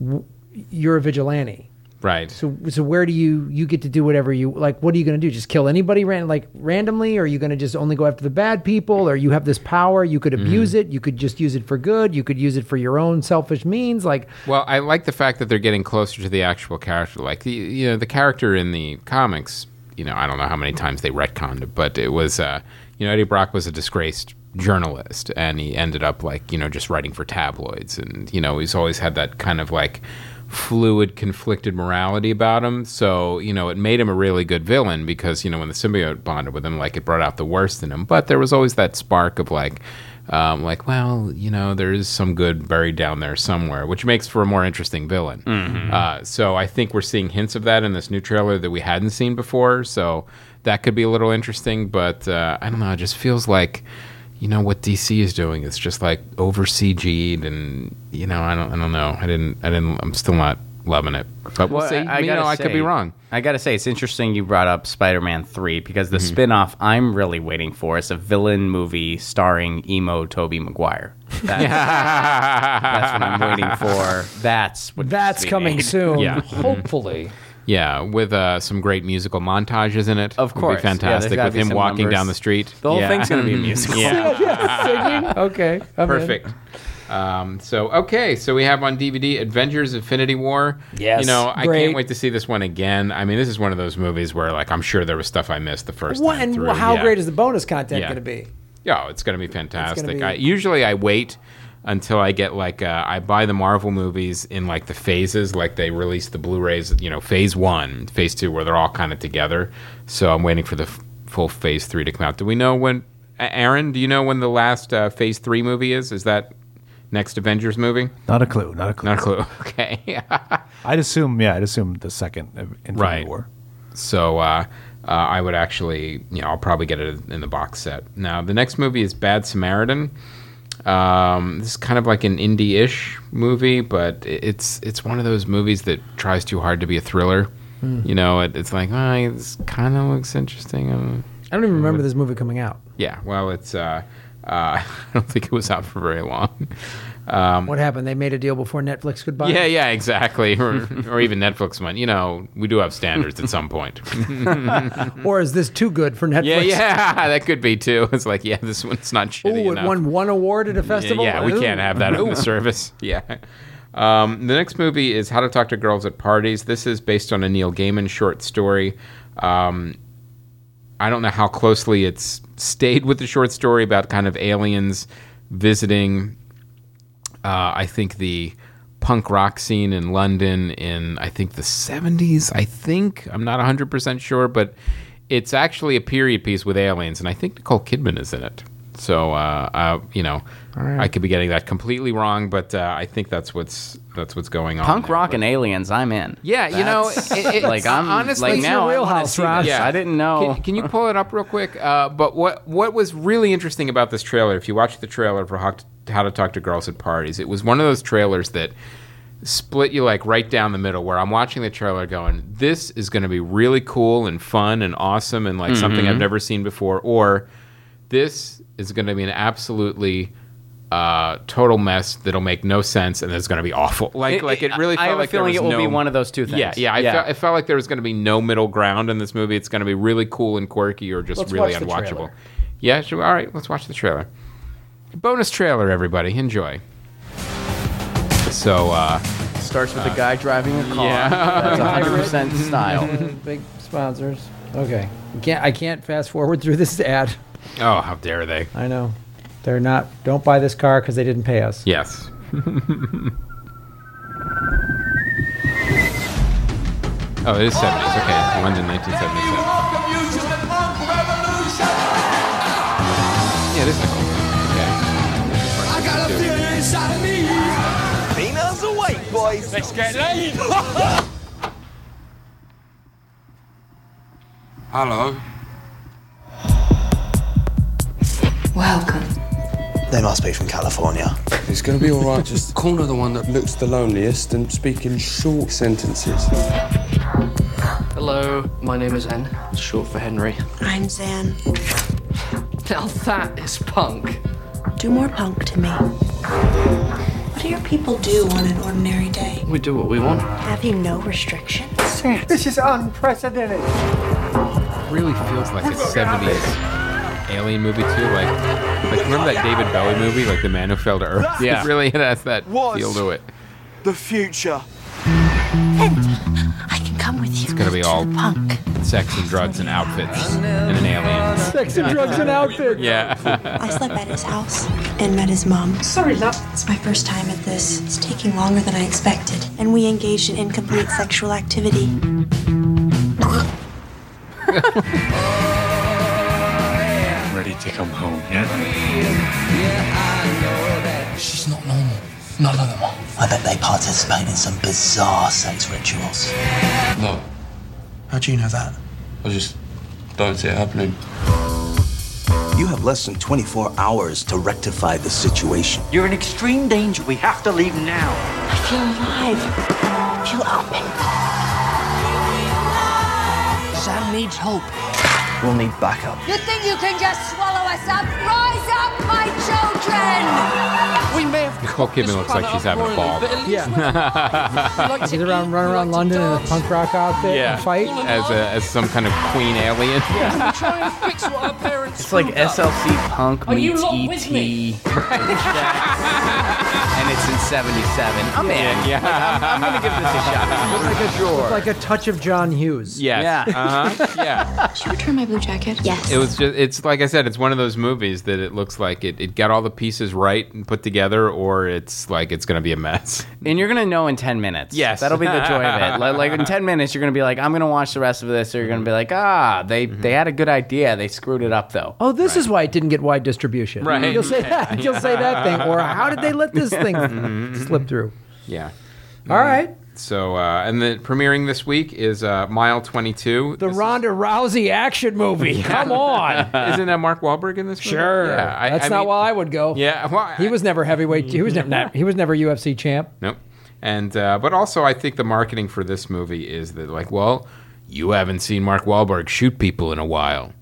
w- you're a vigilante. Right. So so where do you, you get to do whatever you, like what are you going to do? Just kill anybody ran, like randomly? Or are you going to just only go after the bad people? Or you have this power, you could abuse mm. it, you could just use it for good, you could use it for your own selfish means? Like. Well, I like the fact that they're getting closer to the actual character. Like, the, you know, the character in the comics, you know, I don't know how many times they retconned it, but it was, uh, you know, Eddie Brock was a disgraced journalist and he ended up like, you know, just writing for tabloids. And, you know, he's always had that kind of like, fluid, conflicted morality about him. So, you know, it made him a really good villain because, you know, when the symbiote bonded with him, like, it brought out the worst in him. But there was always that spark of, like, um, like, well, you know, there is some good buried down there somewhere, which makes for a more interesting villain. Mm-hmm. Uh, so I think we're seeing hints of that in this new trailer that we hadn't seen before. So that could be a little interesting. But uh, I don't know. It just feels like, you know, what D C is doing is just like over C G'd and, you know, I don't I don't know. I didn't I didn't I'm still not loving it. But we'll, well see. I, I, you know, say, I could be wrong. I gotta say, it's interesting you brought up Spider-Man three because the mm-hmm. spinoff I'm really waiting for is a villain movie starring emo Tobey Maguire. That's, that's what I'm waiting for. That's what That's coming made. Soon. Yeah. Hopefully. Yeah, with uh, some great musical montages in it. Of course. It would be fantastic yeah, with him walking numbers. Down the street. The whole yeah. thing's going to be a musical. yeah. yeah, singing. Okay. I'm Perfect. Um, so, okay. So we have on D V D Avengers Infinity War. Yes. You know, I great. Can't wait to see this one again. I mean, this is one of those movies where, like, I'm sure there was stuff I missed the first what, time and through. And how yeah. great is the bonus content yeah. going to be? Yeah, oh, it's going to be fantastic. Be... I, usually I wait... until I get like, uh, I buy the Marvel movies in like the phases, like they release the Blu-rays, you know, phase one, phase two, where they're all kind of together. So I'm waiting for the f- full phase three to come out. Do we know when, Aaron, do you know when the last uh, phase three movie is? Is that next Avengers movie? Not a clue, not a clue. Not a clue, okay. I'd assume, yeah, I'd assume the second Infinity right. War. So uh, uh, I would actually, you know, I'll probably get it in the box set. Now, the next movie is Bad Samaritan. Um, this is kind of like an indie-ish movie, but it's it's one of those movies that tries too hard to be a thriller. Mm. You know, it, it's like, oh, this kind of looks interesting. Um, I don't even remember what, this movie coming out. Yeah, well, it's uh, uh, I don't think it was out for very long. Um, what happened? They made a deal before Netflix could buy it? Yeah, yeah, exactly. Or, or even Netflix went, you know, we do have standards at some point. Or is this too good for Netflix? Yeah, yeah, that could be too. It's like, yeah, this one's not shitty Ooh, it enough. Won one award at a festival? Yeah, yeah we Ooh. Can't have that on the service. Yeah. Um, the next movie is How to Talk to Girls at Parties. This is based on a Neil Gaiman short story. Um, I don't know how closely it's stayed with the short story about kind of aliens visiting... Uh, I think the punk rock scene in London in, I think, the seventies, I think. I'm not one hundred percent sure, but it's actually a period piece with aliens, and I think Nicole Kidman is in it. So, uh, I, you know, right. I could be getting that completely wrong, but uh, I think that's what's that's what's going on. Punk there. rock but, and aliens, I'm in. Yeah, that's, you know, it, it's, like I'm honestly like now your wheelhouse, Raj. Yeah. I didn't know. Can, can you pull it up real quick? Uh, but what what was really interesting about this trailer? If you watch the trailer for How to, How to Talk to Girls at Parties, it was one of those trailers that split you like right down the middle, where I'm watching the trailer going, "This is going to be really cool and fun and awesome and like mm-hmm. something I've never seen before," or this is going to be an absolutely uh, total mess that'll make no sense and it's going to be awful. Like, it, like it really. I felt have like a feeling there was it will no, be one of those two things. Yeah, yeah. I, yeah. Felt, I felt like there was going to be no middle ground in this movie. It's going to be really cool and quirky, or just let's really unwatchable. Yeah. Should we, all right. Let's watch the trailer. Bonus trailer, everybody. Enjoy. So uh, starts with uh, a guy driving a car. Yeah. That's one hundred percent style. Big sponsors. Okay. Can't I can't fast forward through this ad. Oh, how dare they! I know, they're not. Don't buy this car because they didn't pay us. Yes. Oh, it is seventies. Okay, London, nineteen seventy-seven. Yeah, it is. Cool. Okay. I got a feeling inside of me. Females are white, boys. Let's get laid. Hello. Welcome. They must be from California. It's going to be all right. Just corner the one that looks the loneliest and speak in short sentences. Hello, my name is Anne. Short for Henry. I'm Zan. Now that is punk. Do more punk to me. What do your people do on an ordinary day? We do what we want. Have you no restrictions? This is unprecedented. It really feels like it's seventies. Alien movie too, like, like remember that David Bowie movie, like The Man Who Fell to Earth? Yeah, it really has that feel to it. The future. And I can come with you. It's gonna be all punk, sex and drugs and outfits, and an alien. Sex and drugs and outfits. Yeah. I slept at his house and met his mom. Sorry, love. It's my first time at this. It's taking longer than I expected, and we engaged in incomplete sexual activity. To come home, yeah? Yeah, I know that. She's not normal. None of them are. I bet they participate in some bizarre sex rituals. No. How do you know that? I just don't see it happening. You have less than twenty-four hours to rectify the situation. You're in extreme danger. We have to leave now. I feel alive. I feel open. Sam needs hope. We'll need backup. You think you can just swallow us up? Rise up, my children! We may have Nicole Kidman looks like she's having a ball. Yeah. She's around, run around London in a punk rock outfit yeah. and fight. As a, as some kind of queen alien. Yeah. It's like S L C punk meets E T And it's in seventy-seven. I'm yeah. in. Yeah. Like, I'm, I'm going to give this a shot. It's like a drawer. It's like a touch of John Hughes. Yes. Yeah. Uh-huh. Yeah. Should we turn my blue jacket? Yes. It was just, it's like I said, it's one of those movies that it looks like it, it got all the pieces right and put together, or it's like it's going to be a mess. And you're going to know in ten minutes. Yes. That'll be the joy of it. Like, like in ten minutes, you're going to be like, I'm going to watch the rest of this, or you're going to be like, ah, they, mm-hmm. they had a good idea. They screwed it up, though. Oh, this right. is why it didn't get wide distribution. Right. You'll say that. You'll say that thing. Or how did they let this thing mm-hmm. slip through? Yeah. All mm-hmm. right. So, uh, and the premiering this week is uh, Mile twenty-two. The this Ronda is... Rousey action movie. Come on. Isn't that Mark Wahlberg in this movie? Sure. Yeah, I, That's I not mean, why I would go. Yeah. Well, I, he was never heavyweight. He was never, he was never U F C champ. Nope. And, uh, but also I think the marketing for this movie is that, like, well, you haven't seen Mark Wahlberg shoot people in a while.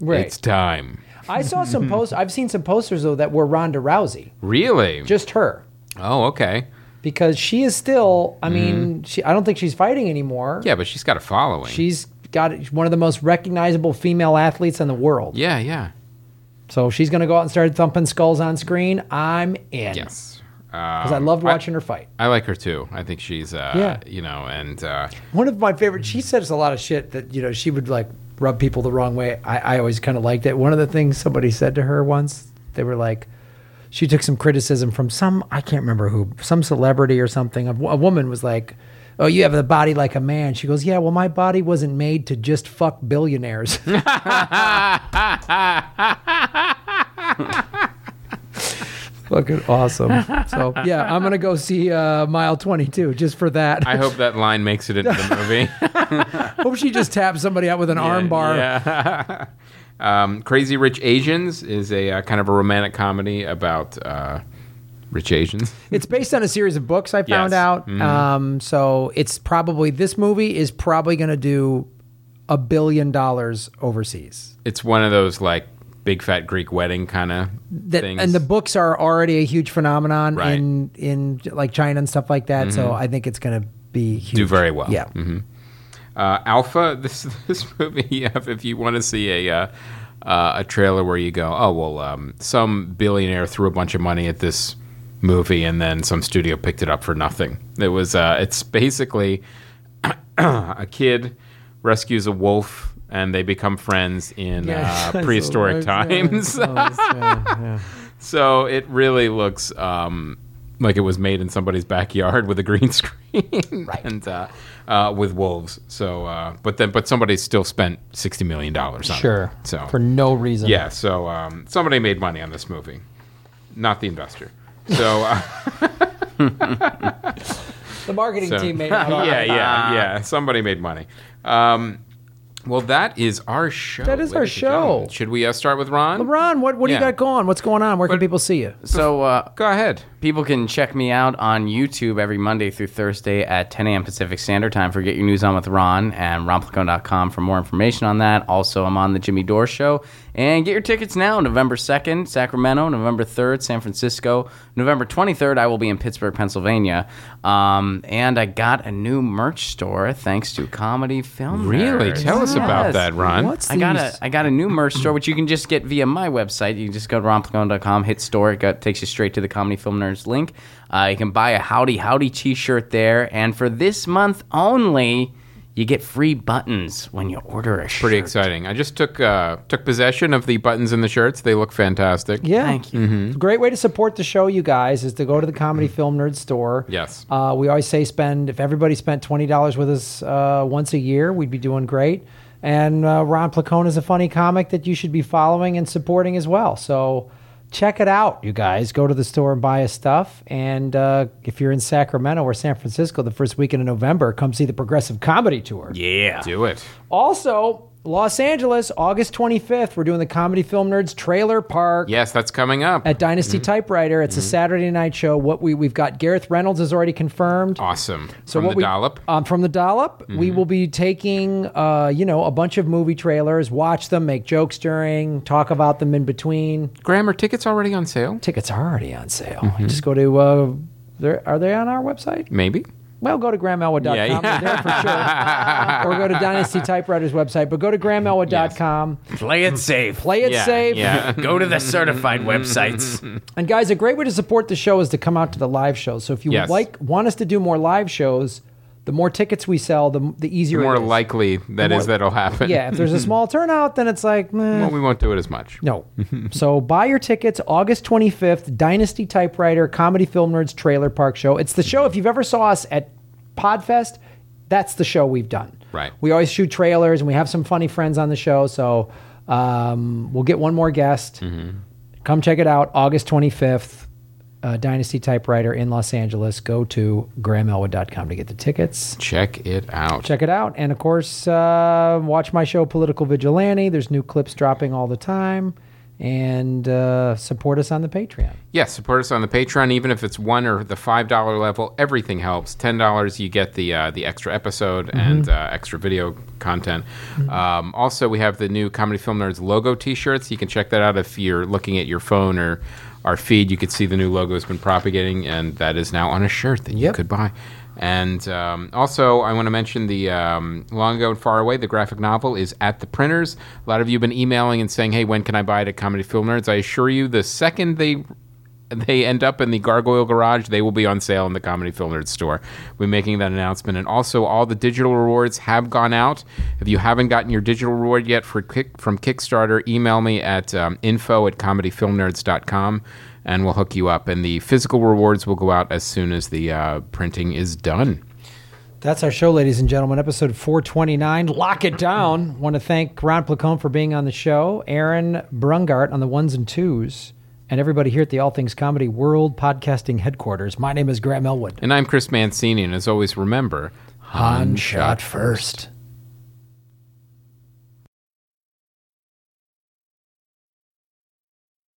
Right. It's time. I saw some posts. I've seen some posters, though, that were Ronda Rousey. Really? Just her. Oh, okay. Because she is still, I mean, mm. she, I don't think she's fighting anymore. Yeah, but she's got a following. She's got one of the most recognizable female athletes in the world. Yeah, yeah. So she's going to go out and start thumping skulls on screen. I'm in. Yes. Because um, I loved watching I, her fight. I like her, too. I think she's, uh, yeah. you know, and... Uh, one of my favorite, she says a lot of shit that, you know, she would, like, rub people the wrong way. I, I always kind of liked it. One of the things somebody said to her once, they were like, she took some criticism from some, I can't remember who, some celebrity or something. A, a woman was like, oh, you have a body like a man. She goes, yeah, well, my body wasn't made to just fuck billionaires. Fucking awesome. So, yeah, I'm going to go see uh, Mile twenty-two just for that. I hope that line makes it into the movie. Hope she just taps somebody out with an yeah, arm bar. Yeah. um, Crazy Rich Asians is a uh, kind of a romantic comedy about uh, rich Asians. It's based on a series of books I found yes. out. Mm-hmm. Um, so it's probably, this movie is probably going to do a billion dollars overseas. It's one of those like, Big Fat Greek Wedding kind of things. And the books are already a huge phenomenon right. in in like China and stuff like that. Mm-hmm. So I think it's going to be huge. Do very well. Yeah. Mm-hmm. Uh, Alpha, this this movie, if you want to see a uh, uh, a trailer where you go, oh, well, um, some billionaire threw a bunch of money at this movie and then some studio picked it up for nothing. It was uh, it's basically a kid rescues a wolf. And they become friends in yeah, uh, prehistoric times. Yeah, yeah, yeah. So it really looks um, like it was made in somebody's backyard with a green screen right. and uh, uh, with wolves. So, uh, but then, but somebody still spent sixty million dollars on sure. it. Sure, so, for no reason. Yeah, so um, somebody made money on this movie. Not the investor. So... Uh, the marketing so, team made money. Yeah, yeah, yeah. Somebody made money. Um... Well, that is our show. That is our show. Should we uh, start with Ron? Ron, what, what yeah. do you got going? What's going on? Where but, can people see you? So uh, go ahead. People can check me out on YouTube every Monday through Thursday at ten a.m. Pacific Standard Time for Get Your News On with Ron and ron placone dot com for more information on that. Also, I'm on The Jimmy Dore Show. And get your tickets now, November second, Sacramento, November third, San Francisco. November twenty-third, I will be in Pittsburgh, Pennsylvania. Um, and I got a new merch store thanks to Comedy Film Really? Nerds. Tell us yes. about that, Ron. What's I got these? a I got a new merch store, which you can just get via my website. You can just go to ron placone dot com, hit store. It got, takes you straight to the Comedy Film Nerds link. Uh, you can buy a Howdy Howdy t-shirt there. And for this month only... you get free buttons when you order a shirt. Pretty exciting. I just took uh, took possession of the buttons and the shirts. They look fantastic. Yeah. Thank you. Mm-hmm. It's a great way to support the show, you guys, is to go to the Comedy Film Nerd store. Yes. Uh, we always say spend, if everybody spent twenty dollars with us uh, once a year, we'd be doing great. And uh, Ron Placone is a funny comic that you should be following and supporting as well. So check it out, you guys. Go to the store and buy us stuff. And uh, if you're in Sacramento or San Francisco the first weekend of November, come see the Progressive Comedy Tour. Yeah. Do it. Also, Los Angeles, August twenty-fifth, we're doing the Comedy Film Nerds Trailer Park. Yes, that's coming up. At Dynasty mm-hmm. Typewriter. It's mm-hmm. a Saturday night show. What we, we've got Gareth Reynolds is already confirmed. Awesome. So from what the we, Dollop. Um, from the Dollop. Mm-hmm. We will be taking uh, you know, a bunch of movie trailers, watch them, make jokes during, talk about them in between. Graham, are tickets already on sale? Tickets are already on sale. Mm-hmm. Just go to, uh, are they on our website? Maybe. Well, go to graham elwood dot com. Yeah, yeah. There for sure. Or go to Dynasty Typewriter's website, but go to graham elwood dot com. Yes. Play it safe. Play it yeah, safe. Yeah. Go to the certified websites. And guys, a great way to support the show is to come out to the live shows. So if you yes. would like want us to do more live shows, the more tickets we sell, the, the easier the more it is. likely that more, is that'll happen. Yeah, if there's a small turnout, then it's like, meh. Well, we won't do it as much. No. So buy your tickets August twenty-fifth, Dynasty Typewriter, Comedy Film Nerds Trailer Park Show. It's the show, if you've ever saw us at Podfest, that's the show we've done. Right. We always shoot trailers, and we have some funny friends on the show, so um, we'll get one more guest. Mm-hmm. Come check it out, August twenty-fifth. Uh, Dynasty Typewriter in Los Angeles. Go to graham elwood dot com to get the tickets. Check it out. Check it out. And, of course, uh, watch my show, Political Vigilante. There's new clips dropping all the time. And uh, support us on the Patreon. Yes, yeah, support us on the Patreon. Even if it's one or the five dollar level, everything helps. ten dollars, you get the uh, the extra episode mm-hmm. and uh, extra video content. Mm-hmm. Um, also, we have the new Comedy Film Nerds logo T-shirts. You can check that out if you're looking at your phone or our feed. You could see the new logo has been propagating, and that is now on a shirt that yep. you could buy. And um, also, I want to mention the um, Long Ago and Far Away, the graphic novel, is at the printers. A lot of you have been emailing and saying, hey, when can I buy it at Comedy Film Nerds? I assure you, the second they they end up in the Gargoyle Garage, they will be on sale in the Comedy Film Nerds store. We're making that announcement. And also, all the digital rewards have gone out. If you haven't gotten your digital reward yet for kick, from Kickstarter, email me at um, info at comedyfilmnerds dot com. And we'll hook you up. And the physical rewards will go out as soon as the uh, printing is done. That's our show, ladies and gentlemen, episode four twenty-nine. Lock it down. Want to thank Ron Placone for being on the show, Aaron Brungart on the ones and twos, and everybody here at the All Things Comedy World Podcasting Headquarters. My name is Graham Elwood. And I'm Chris Mancini, and as always, remember, Han shot first.